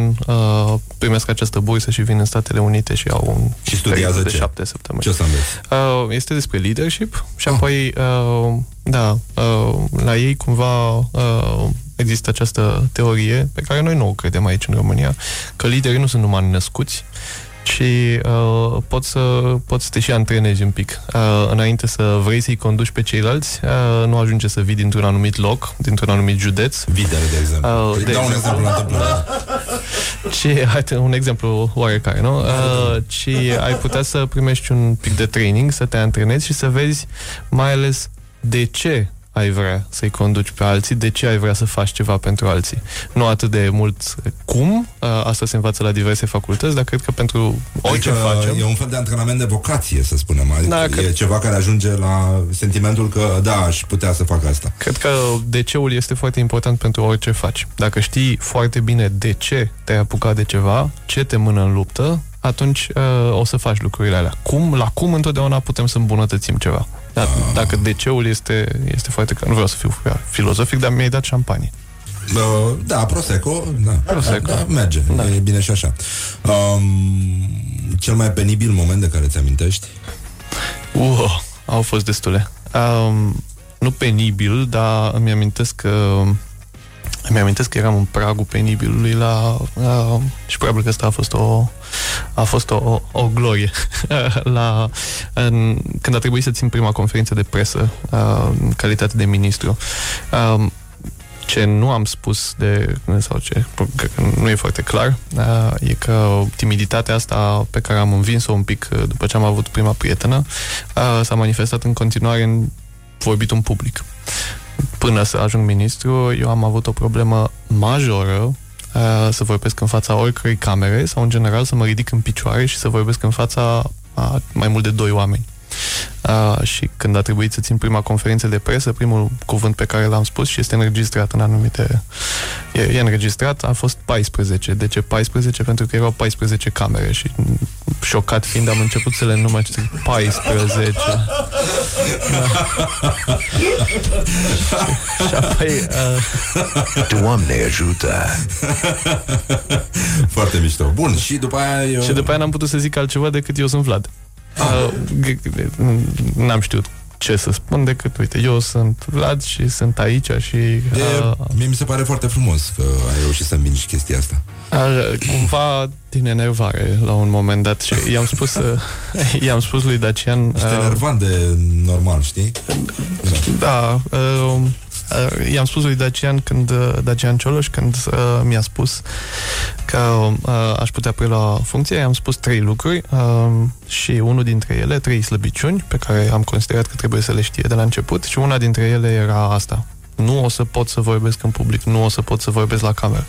primesc această bursă și vin în Statele Unite și au un... Și studiază de 7 săptămâni. Ce o să înveți? Este despre leadership și apoi, la ei cumva... Există această teorie pe care noi nu o credem aici în România, că liderii nu sunt numai născuți, și poți să te și antrenezi un pic. Înainte să vrei să-i conduci pe ceilalți, nu ajunge să vii dintr-un anumit loc, dintr-un anumit județ. Videle, de exemplu. Un exemplu oarecare, nu? Ci ai putea să primești un pic de training, să te antrenezi și să vezi mai ales de ce ai vrea să-i conduci pe alții, de ce ai vrea să faci ceva pentru alții. Nu atât de mult cum, asta se învață la diverse facultăți, dar cred că pentru orice facem... E un fel de antrenament de vocație, să spunem. Adică da, e ceva care ajunge la sentimentul că, da, aș putea să fac asta. Cred că de-ceul este foarte important pentru orice faci. Dacă știi foarte bine de ce te-ai apucat de ceva, ce te mână în luptă, atunci o să faci lucrurile alea. Cum? La cum întotdeauna putem să îmbunătățim ceva. Dar, dacă de-ceul este foarte clar. Nu vreau să fiu filozofic, dar mi-ai dat șampanie. Da, Prosecco, da. Prosecco. Da, merge, da. E bine și așa. Cel mai penibil moment de care ți amintești? Au fost destule. Nu penibil, dar îmi amintesc că eram în pragul penibilului și probabil că asta a fost o glorie când a trebuit să țin prima conferință de presă în calitate de ministru. Ce nu am spus cred că nu e foarte clar, e că timiditatea asta pe care am învins-o un pic după ce am avut prima prietenă s-a manifestat în continuare în vorbitul în public. Până să ajung ministru, eu am avut o problemă majoră să vorbesc în fața oricărei camere sau, în general, să mă ridic în picioare și să vorbesc în fața a mai mult de 2 oameni. Și când a trebuit să țin prima conferință de presă, primul cuvânt pe care l-am spus și este înregistrat în anumite... E înregistrat, a fost 14. De ce 14? Pentru că erau 14 camere și, șocat fiind, am început să le număr 14. Și apoi... Doamne ajută! Foarte mișto. Bun, și după aia eu... Și după aia n-am putut să zic altceva decât eu sunt Vlad. N-am știut ce să spun decât, uite, eu sunt Vlad și sunt aici și... Mie mi se pare foarte frumos că ai reușit să îmbingi chestia asta. Cumva din enervare la un moment dat și i-am spus lui Dacian... Ești enervant de normal, știi? Da... i-am spus lui Dacian Cioloș, când mi-a spus că aș putea prelua funcția, i-am spus 3 lucruri și unul dintre ele, 3 slăbiciuni pe care am considerat că trebuie să le știe de la început și una dintre ele era asta. Nu o să pot să vorbesc în public, nu o să pot să vorbesc la cameră.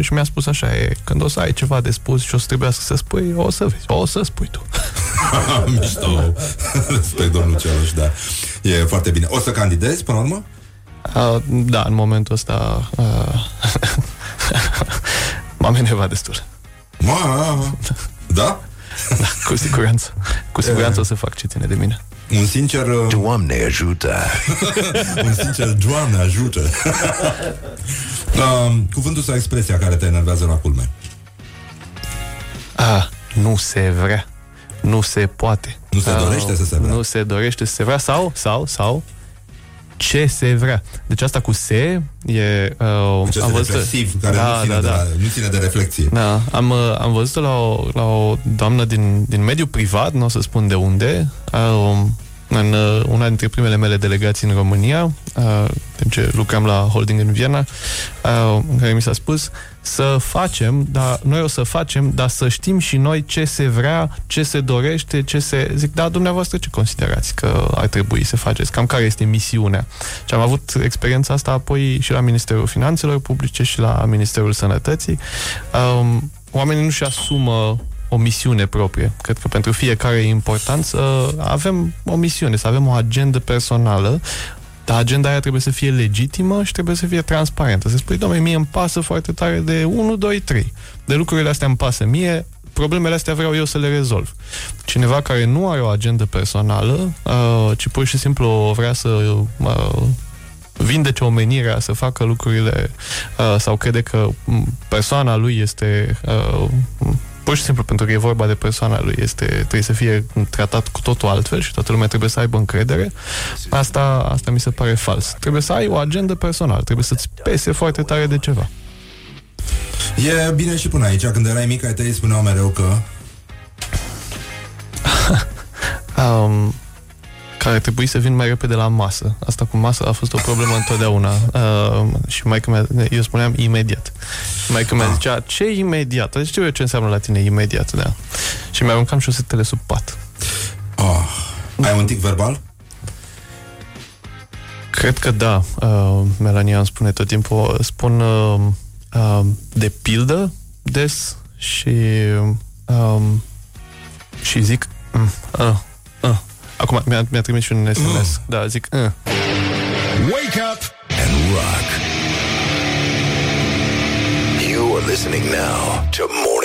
Și mi-a spus așa, când o să ai ceva de spus și o să trebuiască să spui, o să vezi, o să spui tu. Mișto! Respect, domnul Cioloș, da. E foarte bine. O să candidezi, până la urmă? Da, în momentul ăsta m-am enervat destul. Da? Da, cu siguranță. Cu siguranță o să fac ce ține de mine. Un sincer... Doamne ajută! Un sincer Doamne ajută! Cuvântul sau expresia care te enervează la culme? Nu se vrea. Nu se poate. Nu se dorește să se vrea. Nu se dorește să se vrea sau... Ce se vrea. Deci asta cu se e... am văzut reflexiv, care da, nu ține de reflexie. Da. Am văzut-o la o doamnă din mediul privat, nu o să spun de unde, în una dintre primele mele delegații în România, deci lucram la holding în Viena, în care mi s-a spus noi o să facem, dar să știm și noi ce se vrea, ce se dorește, ce se... Zic, da, dumneavoastră ce considerați că ar trebui să faceți? Cam care este misiunea? Și am avut experiența asta apoi și la Ministerul Finanțelor Publice și la Ministerul Sănătății. Oamenii nu-și asumă o misiune proprie. Cred că pentru fiecare e important să avem o misiune, să avem o agendă personală, dar agenda aia trebuie să fie legitimă și trebuie să fie transparentă. Să spui, dom'le, mie îmi pasă foarte tare de 1, 2, 3. De lucrurile astea îmi pasă mie, problemele astea vreau eu să le rezolv. Cineva care nu are o agendă personală, ci pur și simplu vrea să... vindece omenirea, să facă lucrurile sau crede că persoana lui este... Pur și simplu, pentru că e vorba de persoana lui, trebuie să fie tratat cu totul altfel și toată lumea trebuie să aibă încredere. Asta mi se pare fals. Trebuie să ai o agendă personală, trebuie să-ți pese foarte tare de ceva. E bine și până aici. Când erai mic, ai tăi spuneau mereu că... Care ar trebui să vin mai repede la masă. Asta cu masă a fost o problemă întotdeauna. Și eu spuneam imediat. Maică mi-a zicea, ce imediat? Deci știu eu ce înseamnă la tine imediat, da. Și mi-aruncam șosetele sub pat. Ai un tic verbal? Cred că da. Melania îmi spune tot timpul, spun de pildă des și zic Acum mi-a trimis și un SMS. Da, zic Wake up and rock. You are listening now to more